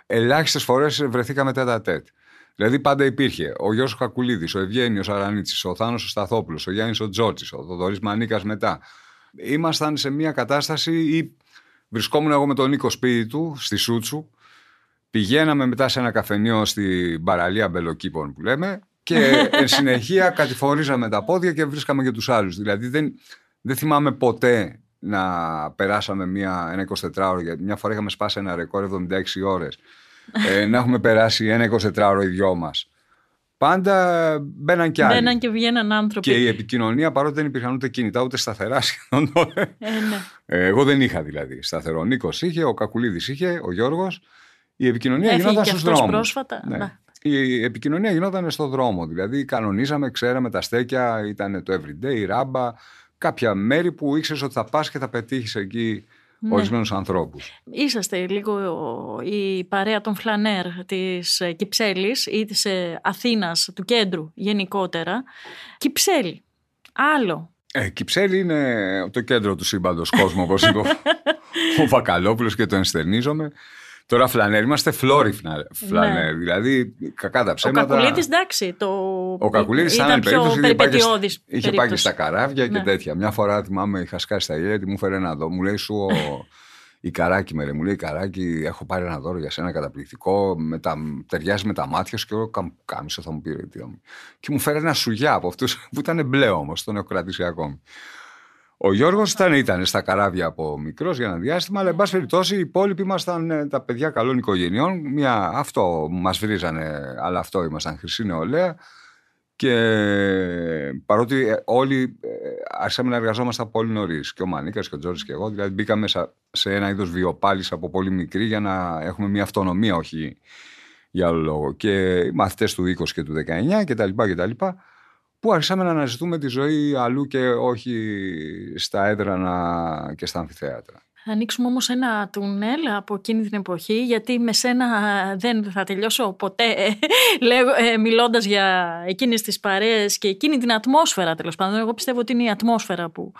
Ελάχιστες φορές βρεθήκαμε τέτα τέτ. Δηλαδή πάντα υπήρχε ο Γιώργος Κακουλίδης, ο Ευγένιος Αρανίτσης, ο Θάνος Σταθόπουλος, ο Γιάννης ο Τζόρτζης, ο Θοδωρής Μανίκας μετά. Ήμασταν σε μια κατάσταση ή βρισκόμουν εγώ με τον Νίκο σπίτι του, στη Σούτσου, πηγαίναμε μετά σε ένα καφενείο στην παραλία Μπελοκήπων που λέμε και εν συνεχεία κατηφορίζαμε τα πόδια και βρίσκαμε και τους άλλους. Δηλαδή δεν, δεν θυμάμαι ποτέ να περάσαμε μια, ένα εικοσιτετράωρο, γιατί μια φορά είχαμε σπάσει ένα ρεκόρ εβδομήντα έξι ώρες. ε, να έχουμε περάσει ένα εικοσιτετράωρο οι δυο μας. Πάντα μπαίναν και άλλοι. Μπαίναν και βγαίναν άνθρωποι. Και η επικοινωνία, παρότι δεν υπήρχαν ούτε κινητά ούτε σταθερά σχεδόν τώρα. Ε, ναι. ε, εγώ δεν είχα δηλαδή σταθερό. Ο Νίκος είχε, ο Κακουλίδης είχε, ο Γιώργος. Η επικοινωνία Έφυγε γινόταν στους δρόμους. Πρόσφατα. Ναι. Να. Η επικοινωνία γινόταν στον δρόμο. Δηλαδή κανονίζαμε, ξέραμε τα στέκια, ήταν το everyday, η ράμπα. Κάποια μέρη που ήξερες ότι θα πας και θα πετύχεις εκεί. Ναι. Ορισμένους ανθρώπους. Είσαστε λίγο η παρέα των φλανέρ της Κυψέλης ή της Αθήνας, του κέντρου γενικότερα. Κυψέλη, άλλο. Ε, Κυψέλη είναι το κέντρο του σύμπαντος κόσμου, όπως είπε ο Βακαλόπουλος και το ενστερνίζομαι. Τώρα φλανέρ, είμαστε φλόρι φλανέρ, ναι. Δηλαδή κακά τα ψέματα. Ο Κακουλίτης, εντάξει. Το... Ο Κακουλίτης ήταν περίπτωση, περιπετειώδης. Είχε πάει και στα καράβια ναι. και τέτοια. Μια φορά θυμάμαι, είχα σκάσει τα γέλια, μου φέρε ένα δώρο. Μου λέει σου, ο... η Καράκη με ρε, μου λέει η Καράκη, έχω πάρει ένα δώρο για σένα καταπληκτικό, με τα... ταιριάζει με τα μάτια σου και εγώ καμ... κάμισο θα μου πει ρε τι όμοι. Και μου φέρε ένα σουγιά από αυτούς που ήταν μπλε όμως, τον έχω κρατήσει ακόμη. Ο Γιώργος ήταν, ήταν στα καράβια από μικρός για ένα διάστημα, αλλά εν πάση περιπτώσει οι υπόλοιποι ήμασταν τα παιδιά καλών οικογενειών. Μια, αυτό μας βρίζανε, αλλά αυτό ήμασταν χρυσή νεολαία. Και παρότι όλοι άρχισαμε να εργαζόμασταν πολύ νωρίς, και ο Μανίκας και ο Τζόρτζης και εγώ, δηλαδή μπήκαμε σε ένα είδος βιοπάλης από πολύ μικρή για να έχουμε μια αυτονομία, όχι για άλλο λόγο. Και οι μαθητές του είκοσι και του δεκαεννιά κτλ. που αρχίσαμε να αναζητούμε τη ζωή αλλού και όχι στα έδρανα και στα αμφιθέατρα. Ανοίξουμε όμως ένα τουνέλ από εκείνη την εποχή, γιατί με σένα δεν θα τελειώσω ποτέ μιλώντας για εκείνες τις παρέες και εκείνη την ατμόσφαιρα, τέλος πάντων. Εγώ πιστεύω ότι είναι η ατμόσφαιρα που,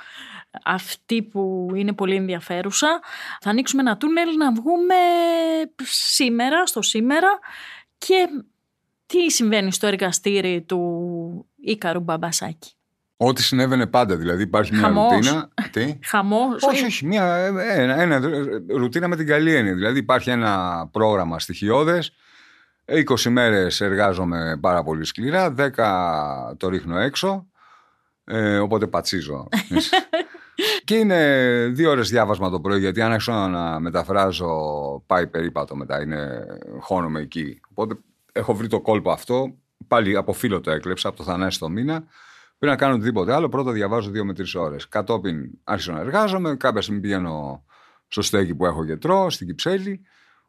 αυτή που είναι πολύ ενδιαφέρουσα. Θα ανοίξουμε ένα τούνελ να βγούμε σήμερα, στο σήμερα, και τι συμβαίνει στο εργαστήρι του Ίκαρου Μπαμπασάκη. Ό,τι συνέβαινε πάντα, δηλαδή υπάρχει μια Χαμός. ρουτίνα. Τι? Χαμός. Όχι, όχι, μια, ένα, ένα, ρουτίνα με την καλή έννοια. Δηλαδή υπάρχει ένα πρόγραμμα στοιχειώδες, είκοσι μέρες εργάζομαι πάρα πολύ σκληρά, δέκα το ρίχνω έξω, ε, οπότε πατσίζω. Και είναι δύο ώρες διάβασμα το πρωί, γιατί αν έξω να μεταφράζω πάει περίπατο μετά, είναι χώνομαι εκεί. Οπότε έχω βρει το κόλπο αυτό, πάλι από φίλο το έκλεψα, από το Θανάση το μήνα. Πριν να κάνω οτιδήποτε άλλο, πρώτα διαβάζω δύο με τρεις ώρες. Κατόπιν άρχισα να εργάζομαι, κάποια στιγμή πηγαίνω στο στέκι που έχω και τρώω, στην Κυψέλη,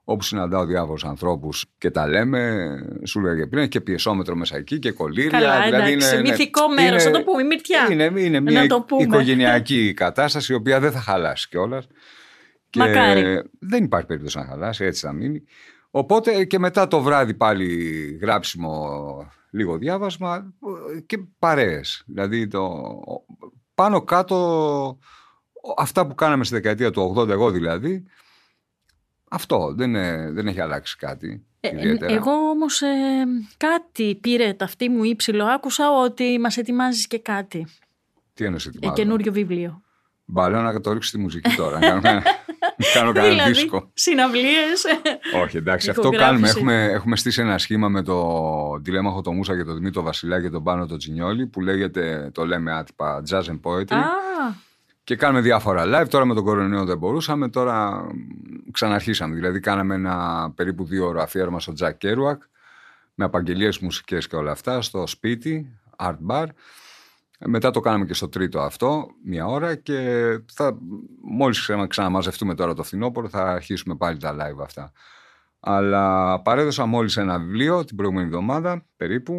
όπου συναντάω διάφορους ανθρώπους και τα λέμε. Σου λέγα και πριν, έχει και πιεσόμετρο μέσα εκεί και κολλήρια. Καλά, δηλαδή εντάξει, είναι, μυθικό είναι, μέρος, είναι, να το πούμε, η μυρτιά. Είναι, είναι, είναι μια οικογενειακή κατάσταση, η οποία δεν θα χαλάσει κιόλας. Μακάρι. Δεν υπάρχει περίπτωση να χαλάσει, έτσι θα μείνει. Οπότε και μετά το βράδυ πάλι γράψιμο, λίγο διάβασμα και παρέες. Δηλαδή το, πάνω κάτω αυτά που κάναμε στη δεκαετία του ογδόντα, εγώ δηλαδή, αυτό δεν, δεν έχει αλλάξει κάτι. Ε, εγώ όμως ε, κάτι πήρε ταυτή μου ύψιλο. Άκουσα ότι μας ετοιμάζεις και κάτι. Τι εννοείς ετοιμάζω? Ε, καινούριο βιβλίο. Μπαλώ να το ρίξω στη μουσική τώρα. Κάνω κανένα δηλαδή, δίσκο. Συναυλίες. Όχι, εντάξει, αυτό κάνουμε. Έχουμε, έχουμε στήσει ένα σχήμα με τον Τηλέμαχο το Μούσα και τον Δημήτρο Βασιλά και τον Πάνο το Τζινιόλι, που λέγεται, το λέμε άτυπα, Jazz and Poetry. Ah. Και κάνουμε διάφορα live. Τώρα με τον κορονοϊό δεν μπορούσαμε. Τώρα ξαναρχίσαμε. Δηλαδή, κάναμε ένα περίπου δύο ώρα αφιέρωμα στο Τζακ Κέρουακ, με απαγγελίες μουσικές και όλα αυτά, στο σπίτι, Art Bar. Μετά το κάναμε και στο τρίτο αυτό, μία ώρα, και θα, μόλις ξαναμαζευτούμε τώρα το φθινόπωρο, θα αρχίσουμε πάλι τα live αυτά. Αλλά παρέδωσα μόλις ένα βιβλίο την προηγούμενη εβδομάδα, περίπου,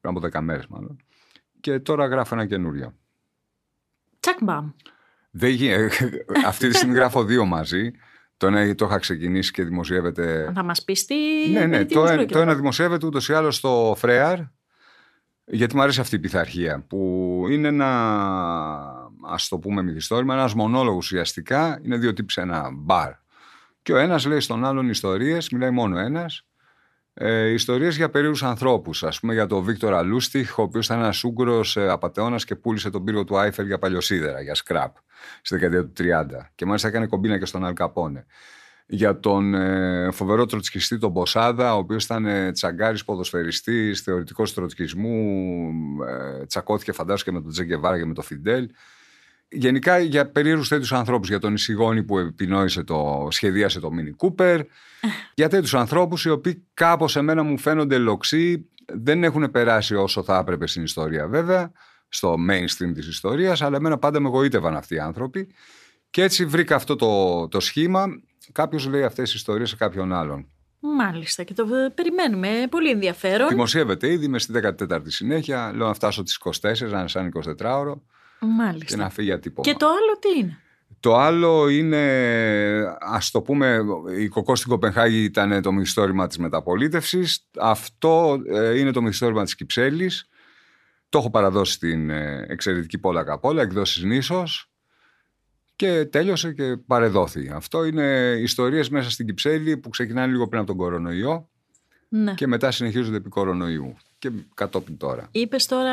πριν από δέκα μέρες μάλλον, και τώρα γράφω ένα καινούριο. Τσακμπαμ. Δεν γίνεται. Αυτή τη στιγμή γράφω δύο μαζί. Το ένα το είχα ξεκινήσει και δημοσιεύεται... Αν θα μας πεις τι... Ναι, ναι, το, ε, το ένα δημοσιεύεται ούτως ή άλλως στο Φρέαρ, γιατί μου αρέσει αυτή η πειθαρχία, που είναι ένα, ας το πούμε μυθιστόρημα, ένας μονόλογος ουσιαστικά, είναι δύο τύποι σε ένα μπαρ. Και ο ένας λέει στον άλλον ιστορίες, μιλάει μόνο ένας, ε, ιστορίες για περίεργους ανθρώπους, ας πούμε για τον Βίκτορα Λούστιχ, ο οποίος ήταν ένας Ούγγρος απατεώνας και πούλησε τον πύργο του Άιφελ για παλιοσίδερα, για σκράπ, στη δεκαετία του τριάντα. Και μάλιστα έκανε κομπίνα και στον Αλ Καπόνε. Για τον ε, φοβερό τροτσκιστή τον Ποσάδα, ο οποίος ήταν ε, τσαγκάρης ποδοσφαιριστής, θεωρητικός τροτσκισμού, ε, τσακώθηκε φαντάζομαι και με τον Τζε Γκεβάρα και με τον Φιντέλ. Γενικά για περίεργους τέτοιους ανθρώπους, για τον Ισηγόνη που επινόησε το, σχεδίασε το Μίνι Κούπερ, για τέτοιους ανθρώπους οι οποίοι κάπως εμένα μου φαίνονται λοξοί, δεν έχουν περάσει όσο θα έπρεπε στην ιστορία βέβαια, στο mainstream της ιστορίας, αλλά εμένα πάντα με γοήτευαν αυτοί οι άνθρωποι. Και έτσι βρήκα αυτό το, το σχήμα. Κάποιος λέει αυτές τις ιστορίες σε κάποιον άλλον. Μάλιστα, και το περιμένουμε. Πολύ ενδιαφέρον. Δημοσιεύεται ήδη, είμαι στην δέκατη τέταρτη συνέχεια. Λέω να φτάσω τις είκοσι τέσσερις, να είναι σαν εικοσιτετράωρο. Μάλιστα. Και να φύγει για τίποτα. Και το άλλο τι είναι? Το άλλο είναι, ας το πούμε, η Κοκό στην Κοπενχάγη ήταν το μυθιστόρημα της μεταπολίτευσης. Αυτό είναι το μυθιστόρημα της Κυψέλης. Το έχω παραδώσει στην εξαιρετική Πόλα Καπόλα, εκδόσεις Νήσος. Και τέλειωσε και παρεδόθη. Αυτό είναι ιστορίες μέσα στην Κυψέλη που ξεκινάνε λίγο πριν από τον κορονοϊό, ναι, και μετά συνεχίζονται επί κορονοϊού και κατόπιν τώρα. Είπες τώρα...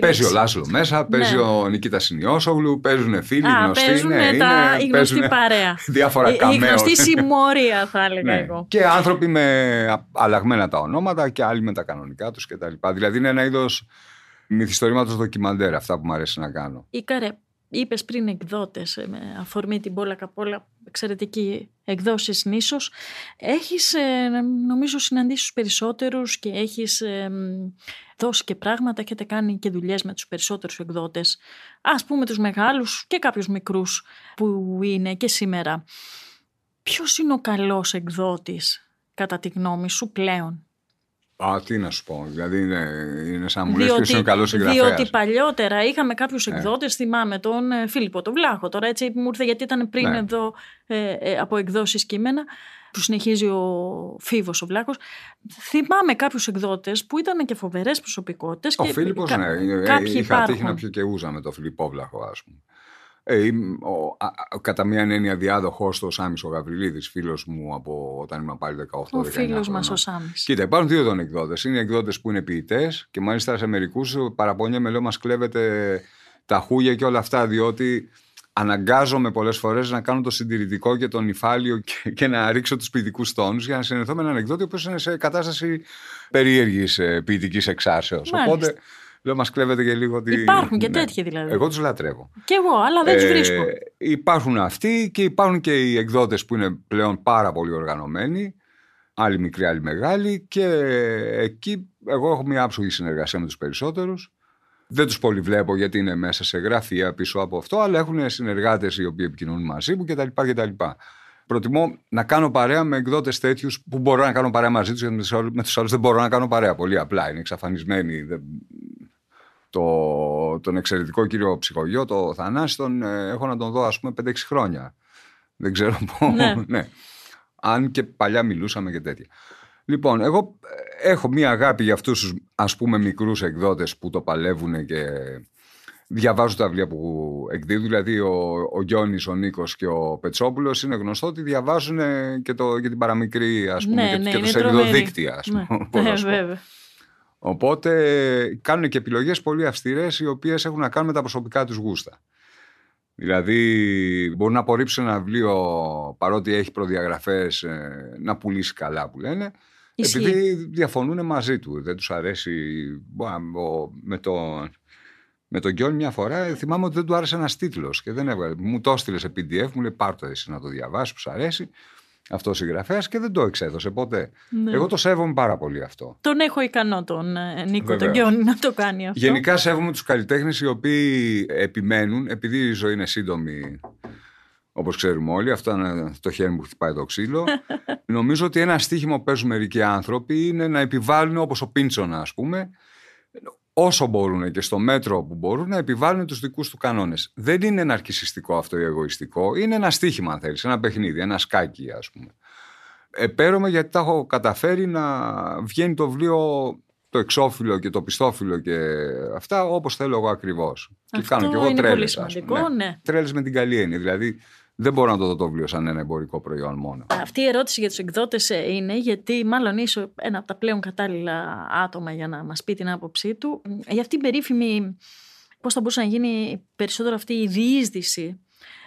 Παίζει ο Λάσλο μέσα, παίζει, ναι, ο Νικήτα Σινιώσογλου, παίζουν φίλοι, α, γνωστοί. Παίζουν, ναι, τα... είναι, η γνωστή παίζουν παρέα. Διάφορα καμέως. Η γνωστή συμμορία θα έλεγα, ναι, εγώ. Και άνθρωποι με αλλαγμένα τα ονόματα και άλλοι με τα κανονικά τους κτλ. Δηλαδή είναι ένα είδος μυθιστορήματος ντοκιμαντέρ αυτά που μου αρέσει να κάνω. Η καρέ... Είπες πριν εκδότες, με αφορμή την Πόλα Καπόλα, εξαιρετική εκδόσεις Νήσος. Έχεις, νομίζω, συναντήσει τους περισσότερους και έχεις δώσει και πράγματα, έχετε κάνει και δουλειές με τους περισσότερους εκδότες. Ας πούμε τους μεγάλους και κάποιους μικρούς που είναι και σήμερα. Ποιος είναι ο καλός εκδότης, κατά τη γνώμη σου, πλέον? Α, τι να σου πω. Δηλαδή είναι, είναι σαν μου λες ποιος είναι ο καλός συγγραφέας. Διότι παλιότερα είχαμε κάποιους εκδότες, ε. θυμάμαι τον ε, Φίλιππο, τον Βλάχο. Τώρα έτσι μου ήρθε γιατί ήταν πριν ναι. εδώ ε, ε, από εκδόσεις κείμενα που συνεχίζει ο Φίβος ο Βλάχος. Θυμάμαι κάποιους εκδότες που ήταν και φοβερές προσωπικότητες. Ο και Φίλιππος, κα... ναι. Είχα υπάρχουν. τύχει να πιω και ούζα με τον Φιλιππό Βλάχο, ας πούμε. Ε, ο, α, κατά μία έννοια διάδοχος του ο Σάμις ο Γαβριλίδης, φίλος μου από όταν ήμουν πάλι δεκαοκτώ δεκαεννιά. Ο φίλος μας ο Σάμις. Κοίτα, υπάρχουν δύο των εκδότες. Είναι εκδότες που είναι ποιητές και μάλιστα σε μερικούς παραπονιέμαι, λέω, μας κλέβετε τα χούγια και όλα αυτά, διότι αναγκάζομαι πολλές φορές να κάνω το συντηρητικό και τον υφάλιο και, και να ρίξω τους ποιητικούς τόνους για να συνενθώ με έναν εκδότη που είναι σε κατάσταση περίεργης ποιητικής εξάρσεως. Οπότε. Λέω, μας κλέβετε και λίγο ότι... Υπάρχουν και ναι. τέτοιοι δηλαδή. Εγώ τους λατρεύω. Και εγώ, αλλά δεν ε, τους βρίσκω. Υπάρχουν αυτοί και υπάρχουν και οι εκδότες που είναι πλέον πάρα πολύ οργανωμένοι. Άλλοι μικροί, άλλοι μεγάλοι. Και εκεί εγώ έχω μια άψογη συνεργασία με τους περισσότερους. Δεν τους πολύ βλέπω γιατί είναι μέσα σε γραφεία πίσω από αυτό. Αλλά έχουν συνεργάτες οι οποίοι επικοινωνούν μαζί μου κτλ. Προτιμώ να κάνω παρέα με εκδότες τέτοιους που μπορώ να κάνω παρέα μαζί τους, γιατί με τους άλλους δεν μπορώ να κάνω παρέα. Πολύ απλά είναι εξαφανισμένοι. Δεν... Το, τον εξαιρετικό κύριο Ψυχογιό, το Θανάση, τον ε, έχω να τον δω, ας πούμε, πέντε έξι χρόνια. Δεν ξέρω πού. Ναι. ναι. Αν και παλιά μιλούσαμε και τέτοια. Λοιπόν, εγώ έχω μία αγάπη για αυτούς τους, ας πούμε, μικρούς εκδότες που το παλεύουν και διαβάζουν τα βιβλία που εκδίδουν. Δηλαδή, ο, ο Γιώνης, ο Νίκος και ο Πετσόπουλος είναι γνωστό ότι διαβάζουν και, το, και την παραμικρή, ας πούμε, ναι, και, ναι, και το σελιδοδίκτυα, ας πούμε. Ναι, ναι, βέβαια. Οπότε κάνουν και επιλογές πολύ αυστηρές, οι οποίες έχουν να κάνουν με τα προσωπικά τους γούστα. Δηλαδή μπορούν να απορρίψουν ένα βιβλίο, παρότι έχει προδιαγραφές, να πουλήσει καλά που λένε, Ισχύ. επειδή διαφωνούν μαζί του. Δεν τους αρέσει. Με τον με το Γκιόν μια φορά θυμάμαι ότι δεν του άρεσε ένας τίτλος και δεν έβγαλε. Μου το έστειλε σε πι ντι εφ, μου λέει πάρ' το εσύ να το διαβάσεις, που σου αρέσει. Αυτό ο συγγραφέας και δεν το εξέδωσε ποτέ. Ναι. Εγώ το σέβομαι πάρα πολύ αυτό. Τον έχω ικανό τον Νίκο, Βεβαίως. τον Γκιόνι, να το κάνει αυτό. Γενικά σέβομαι τους καλλιτέχνες οι οποίοι επιμένουν, επειδή η ζωή είναι σύντομη, όπως ξέρουμε όλοι, αυτό είναι το χέρι που χτυπάει το ξύλο. Νομίζω ότι ένα στίχημα που παίζουν μερικοί άνθρωποι είναι να επιβάλλουν, όπως ο Πίντσον, ας πούμε, όσο μπορούν και στο μέτρο που μπορούν να επιβάλλουν τους δικούς του κανόνες. Δεν είναι ναρκισσιστικό αυτό ή εγωιστικό, είναι ένα στοίχημα, αν θέλεις, ένα παιχνίδι, ένα σκάκι, ας πούμε. Επαίρομαι γιατί τα έχω καταφέρει να βγαίνει το βιβλίο, το εξώφυλλο και το πιστόφυλλο και αυτά, όπως θέλω εγώ ακριβώς. Και κάνω και εγώ τρέλες, ας πούμε. Ναι. Τρέλες με την καλή έννοια, δηλαδή. Δεν μπορώ να το δω το βιβλίο σαν ένα εμπορικό προϊόν μόνο. Αυτή η ερώτηση για τους εκδότες είναι, γιατί μάλλον είσαι ένα από τα πλέον κατάλληλα άτομα για να μας πει την άποψή του, για αυτή την περίφημη, πώς θα μπορούσε να γίνει περισσότερο αυτή η διείσδυση,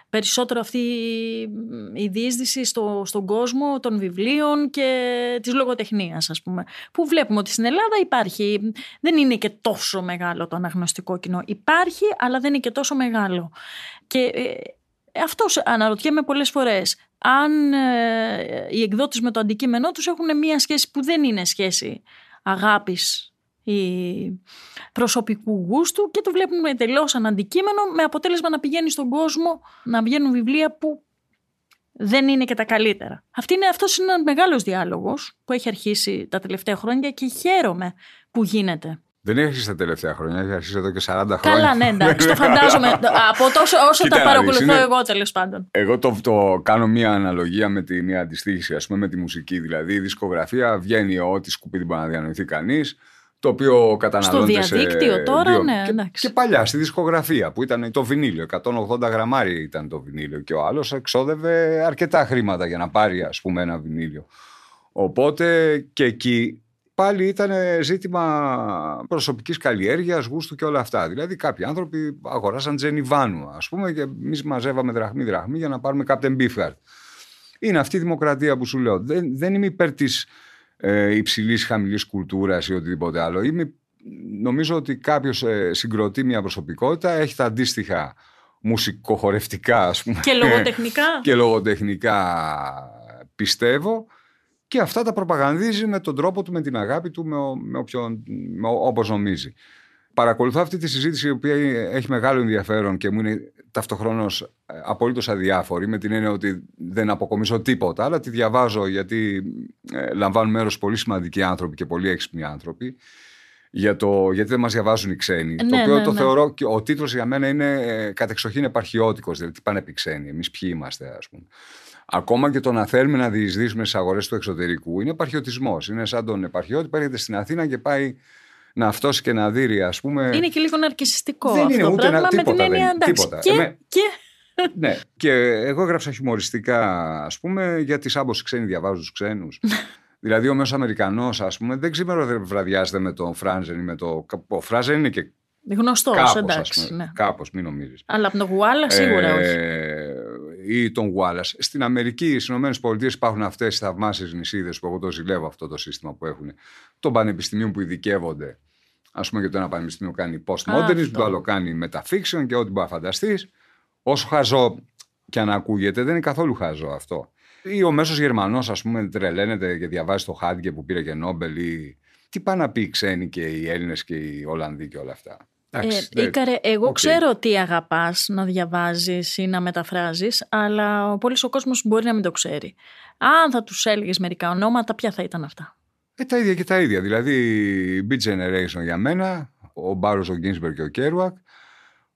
περισσότερο αυτή η διείσδυση στο, στον κόσμο των βιβλίων και της λογοτεχνίας, ας πούμε. Που βλέπουμε ότι στην Ελλάδα υπάρχει, δεν είναι και τόσο μεγάλο το αναγνωστικό κοινό. Υπάρχει, αλλά δεν είναι και τόσο μεγάλο. Και... αυτό αναρωτιέμαι πολλές φορές. Αν ε, οι εκδότες με το αντικείμενό τους έχουν μια σχέση που δεν είναι σχέση αγάπης ή προσωπικού γούστου και το βλέπουμε εντελώς σαν αντικείμενο, με αποτέλεσμα να πηγαίνει στον κόσμο, να βγαίνουν βιβλία που δεν είναι και τα καλύτερα. Αυτή είναι, αυτός είναι ένας μεγάλος διάλογος που έχει αρχίσει τα τελευταία χρόνια και χαίρομαι που γίνεται. Δεν έχει αρχίσει τα τελευταία χρόνια, έχει αρχίσει εδώ και σαράντα χρόνια. Καλά, ναι, εντάξει, το φαντάζομαι. Από τόσο όσο τα παρακολουθώ είναι... εγώ, τέλος πάντων. Εγώ το, το κάνω μια αναλογία με τη, μια αντιστοίχηση, ας πούμε, με τη μουσική. Δηλαδή, η δισκογραφία βγαίνει ό,τι σκουπίδι μπορεί να διανοηθεί κανείς, το οποίο καταναλώνεται. Στο διαδίκτυο σε... τώρα, δύο... ναι, εντάξει. Και, και παλιά, στη δισκογραφία που ήταν το βινίλιο, εκατόν ογδόντα γραμμάρια ήταν το βινίλιο, και ο άλλος εξόδευε αρκετά χρήματα για να πάρει, ας πούμε, ένα βινίλιο. Οπότε και εκεί. Πάλι ήταν ζήτημα προσωπικής καλλιέργειας, γούστου και όλα αυτά. Δηλαδή, κάποιοι άνθρωποι αγοράσαν Τζένι Βάνου, ας πούμε, και εμείς μαζεύαμε δραχμή-δραχμή για να πάρουμε Captain Beefheart. Είναι αυτή η δημοκρατία που σου λέω. Δεν, δεν είμαι υπέρ της ε, υψηλής, χαμηλής κουλτούρας ή οτιδήποτε άλλο. Είμαι, νομίζω ότι κάποιος ε, συγκροτεί μια προσωπικότητα, έχει τα αντίστοιχα μουσικοχορευτικά, ας πούμε. Και λογοτεχνικά. και λογοτεχνικά, πιστεύω. Και αυτά τα προπαγανδίζει με τον τρόπο του, με την αγάπη του, με ο, με όποιον, με ο, όπως νομίζει. Παρακολουθώ αυτή τη συζήτηση, η οποία έχει μεγάλο ενδιαφέρον και μου είναι ταυτοχρόνως απολύτως αδιάφορη, με την έννοια ότι δεν αποκομίσω τίποτα, αλλά τη διαβάζω γιατί ε, λαμβάνουν μέρος πολύ σημαντικοί άνθρωποι και πολύ έξυπνοι άνθρωποι, για το γιατί δεν μας διαβάζουν οι ξένοι. Ναι, το οποίο ναι, το ναι. θεωρώ, ο τίτλος για μένα είναι ε, κατεξοχήν επαρχιώτικος, δηλαδή τι πάνε επί ξένοι, εμείς ποιοι είμαστε, ας πούμε. Ακόμα και το να θέλουμε να διεισδύσουμε στις αγορές του εξωτερικού είναι επαρχιωτισμός. Είναι σαν τον επαρχιώτη που έρχεται στην Αθήνα και πάει να αυτός και να δείρει, ας πούμε. Είναι και λίγο ναρκισιστικό δεν αυτό το πράγμα, να... με την έννοια εντάξει. Και, Εμέ... και... ναι. Και εγώ έγραψα χιουμοριστικά, ας πούμε, γιατί σάμπος οι ξένοι διαβάζουν τους ξένους. Δηλαδή ο μέσος Αμερικανός, ας πούμε, δεν ξημεροβραδιάζεται με τον Φράνζεν ή με το... Ο Φράνζεν είναι και γνωστός, κάπως, εντάξει. Ναι. Κάπως, μην νομίζεις. Αλλά από τον Γουάλα σίγουρα ε... όχι. Ή τον Γουάλας. Στην Αμερική, στις ΗΠΑ υπάρχουν αυτές οι θαυμάσιες νησίδες που εγώ το ζηλεύω αυτό το σύστημα που έχουν, των πανεπιστημίων που ειδικεύονται. Ας πούμε, και το ένα πανεπιστήμιο κάνει postmodernism, το άλλο κάνει metafiction και ό,τι μπορεί να φανταστείς. Όσο χαζό και αν ακούγεται, δεν είναι καθόλου χαζό αυτό. Ή ο μέσος Γερμανός, ας πούμε, τρελαίνεται και διαβάζει το Χάντγκε που πήρε και Νόμπελ, ή τι πάνε να πει οι ξένοι και οι Έλληνες και οι Ολλανδοί και όλα αυτά. Ε, Ίκαρε, εγώ okay. ξέρω τι αγαπάς να διαβάζεις ή να μεταφράζεις, αλλά ο πολύς ο κόσμος μπορεί να μην το ξέρει. Αν θα τους έλεγες μερικά ονόματα, ποια θα ήταν αυτά? Ε, τα ίδια και τα ίδια. Δηλαδή, η Beat Generation για μένα, ο Μπάρος, ο Γκίνσμπεργκ και ο Κέρουακ,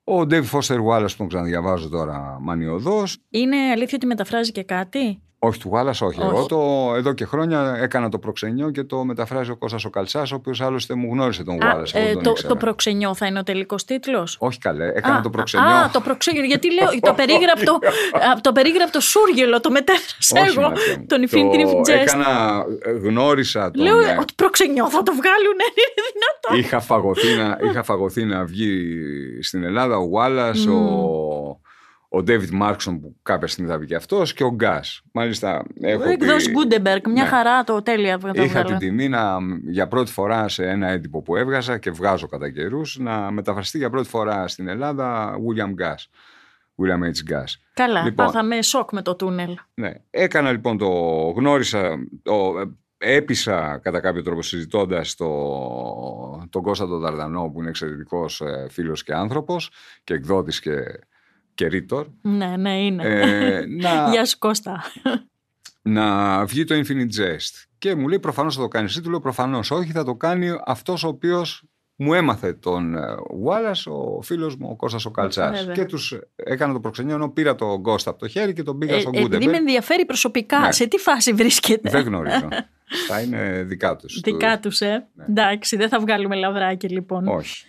ο Ντέιβ Φόστερ Γουάλας που ξαναδιαβάζω τώρα μανιωδώς. Είναι αλήθεια ότι μεταφράζει και κάτι? Όχι του Γουάλας, όχι. όχι. Εγώ το, εδώ και χρόνια έκανα το προξενιό και το μεταφράζει ο Κώστας ο Καλτσάς, ο οποίος άλλωστε μου γνώρισε τον Γουάλας. Ε, το, το προξενιό θα είναι ο τελικός τίτλος. Όχι καλέ, έκανα α, το προξενιό. Α, το προξενιό, γιατί λέω το περίγραπτο, το περίγραπτο Σούργελο το μετέφρασα εγώ. Τον Infinity Jest. Έκανα, γνώρισα τον. Λέω ότι προξενιό θα το βγάλουν, είναι δυνατό. Είχα φαγωθεί, να, είχα φαγωθεί να βγει στην Ελλάδα ο Γουάλας, mm. ο. Ο Ντέβιτ Μάρξον που κάποια στιγμή θα βγει αυτός και ο Γκάς. Μάλιστα έχω εκδόσεις Γκούντεμπεργκ, πει... μια ναι. χαρά το τέλεια. Το Είχα την τιμή να, για πρώτη φορά σε ένα έντυπο που έβγαζα και βγάζω κατά καιρούς, να μεταφραστεί για πρώτη φορά στην Ελλάδα William Γκάς. William H. Γκάς. Καλά, λοιπόν, πάθαμε σοκ με το τούνελ. Ναι. Έκανα λοιπόν το γνώρισα, το έπεισα κατά κάποιο τρόπο συζητώντας το, τον Κώστα τον Δαρδανό που είναι εξαιρετικός φίλος και άνθρωπος και εκδότης και και ρήτορ, ναι, ναι, είναι. Ε, να, Γεια σου Κώστα. Να βγει το Infinite Jest. Και μου λέει προφανώς θα το κάνεις εσύ. Του λέω προφανώς όχι, θα το κάνει αυτός ο οποίος μου έμαθε τον Wallace, ο φίλος μου, ο Κώστας ο Καλτσάς. Βέβαια. Και τους έκανα το προξενείο, ενώ πήρα τον Κώστα από το χέρι και τον πήγα ε, στον Γκούντεμπεργκ. Επειδή με ενδιαφέρει προσωπικά, ναι. σε τι φάση βρίσκεται. Δεν γνωρίζω. Θα είναι δικά τους. Δικά τους, ε. Ναι. Εντάξει, δεν θα βγάλουμε λαβράκι λοιπόν. Όχι.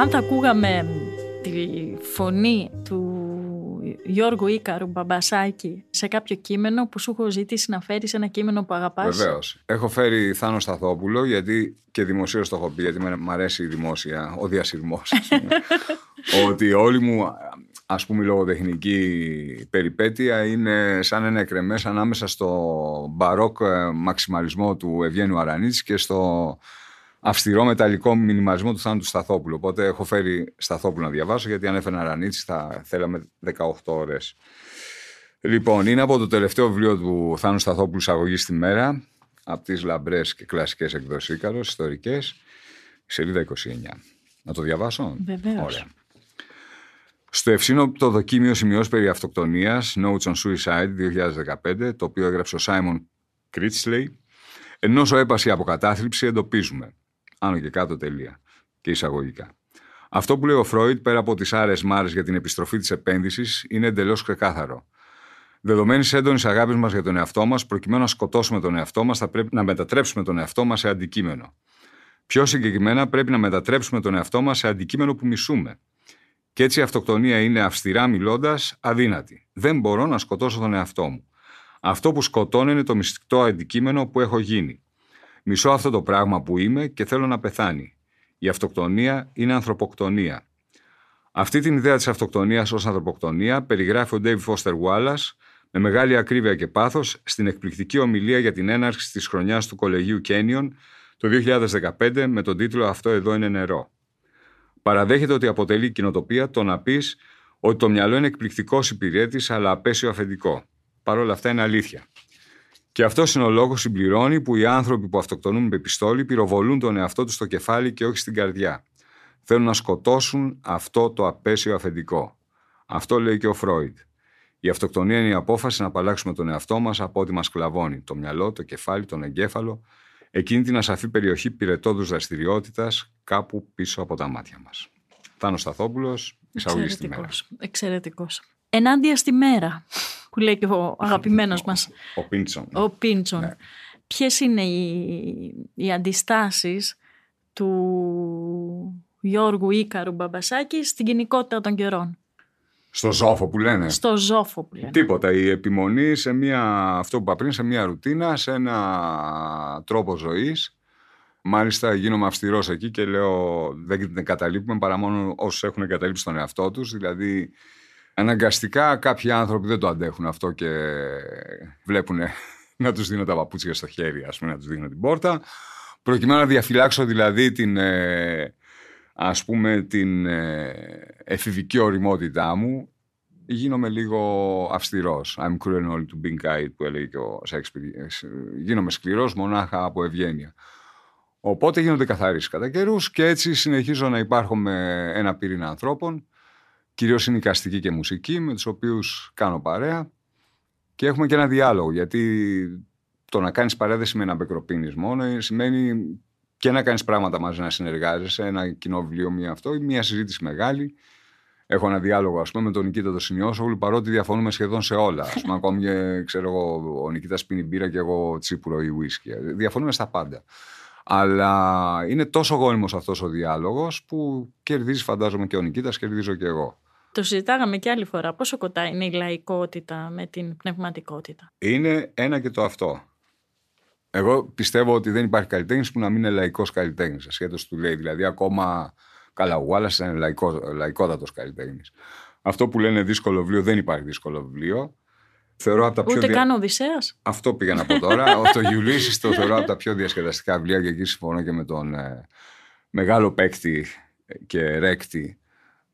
Αν θα ακούγαμε τη φωνή του Γιώργου-Ίκαρου Μπαμπασάκη σε κάποιο κείμενο που σου έχω ζητήσει να φέρεις ένα κείμενο που αγαπάς. Βεβαίως. Έχω φέρει Θάνο Σταθόπουλο γιατί και δημοσίως το έχω πει, γιατί μου αρέσει η δημόσια, ο διασυρμός. Ότι όλοι μου, ας πούμε, λογοτεχνική περιπέτεια είναι σαν ένα εκρεμές ανάμεσα στο μπαρόκ μαξιμαλισμό του Ευγένιου Αρανίτση και στο αυστηρό μεταλλικό μινιμαλισμό του Θάνου του Σταθόπουλου. Οπότε έχω φέρει Σταθόπουλο να διαβάσω, γιατί αν έφερα Αρανίτση θα θέλαμε δεκαοκτώ ώρες. Λοιπόν, είναι από το τελευταίο βιβλίο του Θάνου Σταθόπουλου, εισαγωγή στη μέρα, από τις λαμπρές και κλασικές εκδόσεις Ίκαρος, ιστορικές, σελίδα είκοσι εννιά. Να το διαβάσω. Βεβαίως. Ωραία. Στο ευσύνοπτο δοκίμιο σημειώσεις περί αυτοκτονίας, Notes on Suicide δύο χιλιάδες δεκαπέντε, το οποίο έγραψε ο Σάιμον Κρίτσλεϊ, ενός έπαση από κατάθλιψη εντοπίζουμε. Άνω και κάτω τελεία. Και εισαγωγικά. Αυτό που λέει ο Φρόιντ πέρα από τις άρες μάρες για την επιστροφή της επένδυσης είναι εντελώς ξεκάθαρο. Δεδομένης έντονης αγάπης μας για τον εαυτό μας, προκειμένου να σκοτώσουμε τον εαυτό μας, θα πρέπει να μετατρέψουμε τον εαυτό μας σε αντικείμενο. Πιο συγκεκριμένα, πρέπει να μετατρέψουμε τον εαυτό μας σε αντικείμενο που μισούμε. Και έτσι η αυτοκτονία είναι, αυστηρά μιλώντας, αδύνατη. Δεν μπορώ να σκοτώσω τον εαυτό μου. Αυτό που σκοτώνω είναι το μυστικό αντικείμενο που έχω γίνει. Μισώ αυτό το πράγμα που είμαι και θέλω να πεθάνει. Η αυτοκτονία είναι ανθρωποκτονία. Αυτή την ιδέα της αυτοκτονίας ως ανθρωποκτονία περιγράφει ο Ντέιβ Φόστερ Γουάλας με μεγάλη ακρίβεια και πάθος στην εκπληκτική ομιλία για την έναρξη της χρονιάς του Κολεγίου Κένιον το δύο χιλιάδες δεκαπέντε με τον τίτλο «Αυτό εδώ είναι νερό». Παραδέχεται ότι αποτελεί κοινοτοπία το να πεις ότι το μυαλό είναι εκπληκτικός υπηρέτης αλλά απέσιο αφεντικό. Παρ' όλα αυτά είναι αλήθεια. Και αυτός είναι ο λόγος, συμπληρώνει, που οι άνθρωποι που αυτοκτονούν με πιστόλι πυροβολούν τον εαυτό τους στο κεφάλι και όχι στην καρδιά. Θέλουν να σκοτώσουν αυτό το απέσιο αφεντικό. Αυτό λέει και ο Φρόιντ. Η αυτοκτονία είναι η απόφαση να απαλλάξουμε τον εαυτό μας από ό,τι μας κλαβώνει. Το μυαλό, το κεφάλι, τον εγκέφαλο, εκείνη την ασαφή περιοχή πυρετόδους δραστηριότητας κάπου πίσω από τα μάτια μας. Θάνος Σταθόπουλος, εισαγωγή στη μέρα. Εξαιρετικός. Ενάντια στη μέρα, που λέει και ο αγαπημένος μας. Ο Πίντσον. Ο Πίντσον. Ναι. Ποιες είναι οι, οι αντιστάσεις του Γιώργου Ίκαρου Μπαμπασάκη στην κοινικότητα των καιρών? Στο ζόφο που λένε. Στο ζόφο που λένε. Τίποτα. Η επιμονή σε μια, αυτό που είπα πριν, σε μια ρουτίνα, σε ένα τρόπο ζωής. Μάλιστα γίνομαι αυστηρός εκεί και λέω δεν την εγκαταλείπουμε παρά μόνο όσους έχουν εγκαταλείψει τον εαυτό τους. Δηλαδή αναγκαστικά κάποιοι άνθρωποι δεν το αντέχουν αυτό και βλέπουν να τους δίνω τα παπούτσια στο χέρι, ας πούμε, να τους δίνω την πόρτα. Προκειμένου να διαφυλάξω δηλαδή την... ας πούμε την εφηβική ωριμότητά μου, γίνομαι λίγο αυστηρός. I'm cruel only to be kind, που έλεγε και ο Σέξπιρ. Γίνομαι σκληρός μονάχα από ευγένεια. Οπότε γίνονται καθαρίες κατά καιρούς και έτσι συνεχίζω να υπάρχω με ένα πυρήνα ανθρώπων, κυρίως εικαστική και μουσική, με τους οποίους κάνω παρέα και έχουμε και ένα διάλογο, γιατί το να κάνεις παρέα δεν σημαίνει να μπεκροπίνεις μόνο, σημαίνει... και να κάνεις πράγματα μαζί, να συνεργάζεσαι, ένα κοινό βιβλίο, μία αυτό, μία συζήτηση μεγάλη. Έχω ένα διάλογο, ας πούμε, με τον Νικήτα τον Σινιώσογλου, παρότι διαφωνούμε σχεδόν σε όλα. Ας πούμε, ακόμη και, ξέρω εγώ, ο Νικήτας πίνει μπύρα και εγώ τσίπουρο ή ουίσκι. Διαφωνούμε στα πάντα. Αλλά είναι τόσο γόνιμος αυτός ο διάλογος που κερδίζει, φαντάζομαι, και ο Νικήτας, κερδίζω και εγώ. Το συζητάγαμε και άλλη φορά. Πόσο κοντά είναι η λαϊκότητα με την πνευματικότητα? Είναι ένα και το αυτό. Εγώ πιστεύω ότι δεν υπάρχει καλλιτέχνης που να μην είναι λαϊκός καλλιτέχνης, ασχέτως του λέει. Δηλαδή, ακόμα καλά, ο Γουάλας είναι λαϊκό, λαϊκότατος καλλιτέχνης. Αυτό που λένε δύσκολο βιβλίο, δεν υπάρχει δύσκολο βιβλίο. Θεωρώ από τα πιο Ούτε δια... καν Οδυσσέας. Αυτό πήγα να πω τώρα. Το Γιουλίσης το θεωρώ από τα πιο διασκεδαστικά βιβλία και εκεί συμφωνώ και με τον ε, μεγάλο παίκτη και ρέκτη,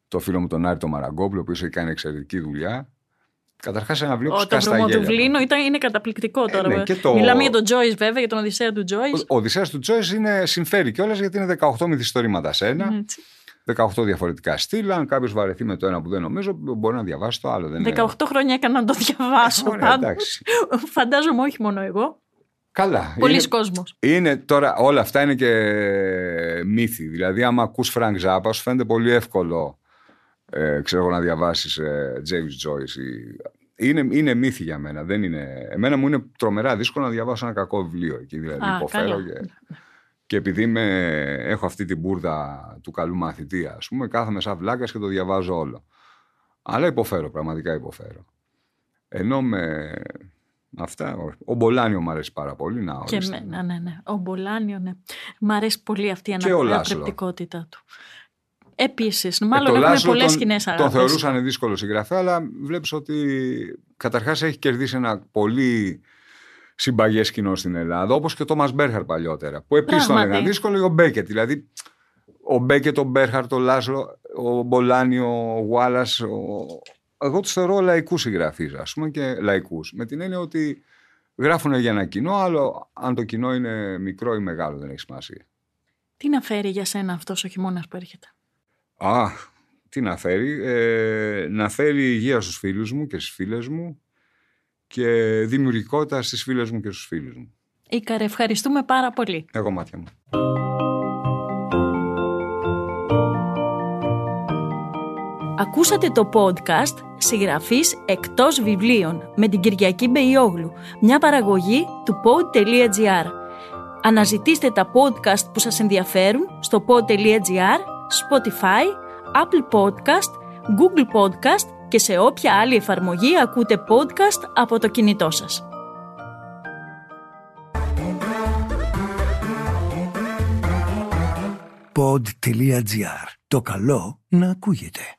το φίλο μου τον Άρη τον Μαραγκόπουλο, ο οποίος έχει κάνει εξαιρετική δουλειά. Καταρχάς, ένα βιβλίο που σκάστα γέλια. Το Βρωμοδουβλίνο είναι καταπληκτικό τώρα. Ε, ναι, το... Μιλάμε για τον Τζόιζ, βέβαια, για τον Οδυσσέα του Τζόιζ. Ο Οδυσσέας του Τζόιζ είναι, συμφέρει κιόλας, γιατί είναι δεκαοκτώ μυθιστορήματα σε ένα. Έτσι. δεκαοκτώ διαφορετικά στήλα. Αν κάποιος βαρεθεί με το ένα που δεν νομίζω, μπορεί να διαβάσει το άλλο. Δεν δεκαοκτώ είναι... χρόνια έκανα να το διαβάσω. Ε, ωραία, φαντάζομαι όχι μόνο εγώ. Καλά. Πολλοί κόσμος. Είναι τώρα, όλα αυτά είναι και μύθοι. Δηλαδή, άμα ακούς Φρανκ Ζάπα, σου φαίνεται πολύ εύκολο. Ε, ξέρω εγώ να διαβάσεις James Joyce. Είναι, είναι μύθι για μένα. Δεν είναι... Εμένα μου είναι τρομερά δύσκολο να διαβάσω ένα κακό βιβλίο. Εκεί δηλαδή Α, υποφέρω. Και... και επειδή με... έχω αυτή την μπουρδα του καλού μαθητή, ας πούμε, κάθομαι σαν βλάκας και το διαβάζω όλο. Αλλά υποφέρω, πραγματικά υποφέρω. Ενώ με αυτά. Ο Μπολάνιο μου αρέσει πάρα πολύ. Να, και εμένα, ναι, ναι. Ο Μπολάνιο, ναι. Μ' αρέσει πολύ αυτή η ανατρεπτικότητα του. Επίσης, μάλλον ε, έχουμε πολλές κοινές αγάπες. Τον θεωρούσαν δύσκολο συγγραφέα, αλλά βλέπεις ότι καταρχάς έχει κερδίσει ένα πολύ συμπαγές κοινό στην Ελλάδα, όπως και ο Τόμας Μπέρχαρ παλιότερα, που επίσης τον έλεγαν δύσκολο, ο Μπέκετ. Δηλαδή, ο Μπέκετ, ο Μπέρχαρ, ο Λάσλο, ο Μπολάνιο, ο Γουάλας. Ο... Εγώ τους θεωρώ λαϊκούς συγγραφείς, ας πούμε, και λαϊκούς. Με την έννοια ότι γράφουν για ένα κοινό, αλλά αν το κοινό είναι μικρό ή μεγάλο, δεν έχει σημασία. Τι να φέρει για σένα αυτός ο χειμώνας που έρχεται? Α, τι να φέρει, ε, να φέρει υγεία στους φίλους μου και στις φίλες μου και δημιουργικότητα στις φίλες μου και στους φίλους μου. Ίκαρε, ευχαριστούμε πάρα πολύ. Εγώ μάτια μου. Ακούσατε το podcast «Συγγραφής εκτός βιβλίων» με την Κυριακή Μπεϊόγλου, μια παραγωγή του pod τελεία gr. Αναζητήστε τα podcast που σας ενδιαφέρουν στο pod τελεία gr, Spotify, Apple Podcast, Google Podcast και σε όποια άλλη εφαρμογή ακούτε podcast από το κινητό σας. pod τελεία gr. Το καλό να ακούγεται.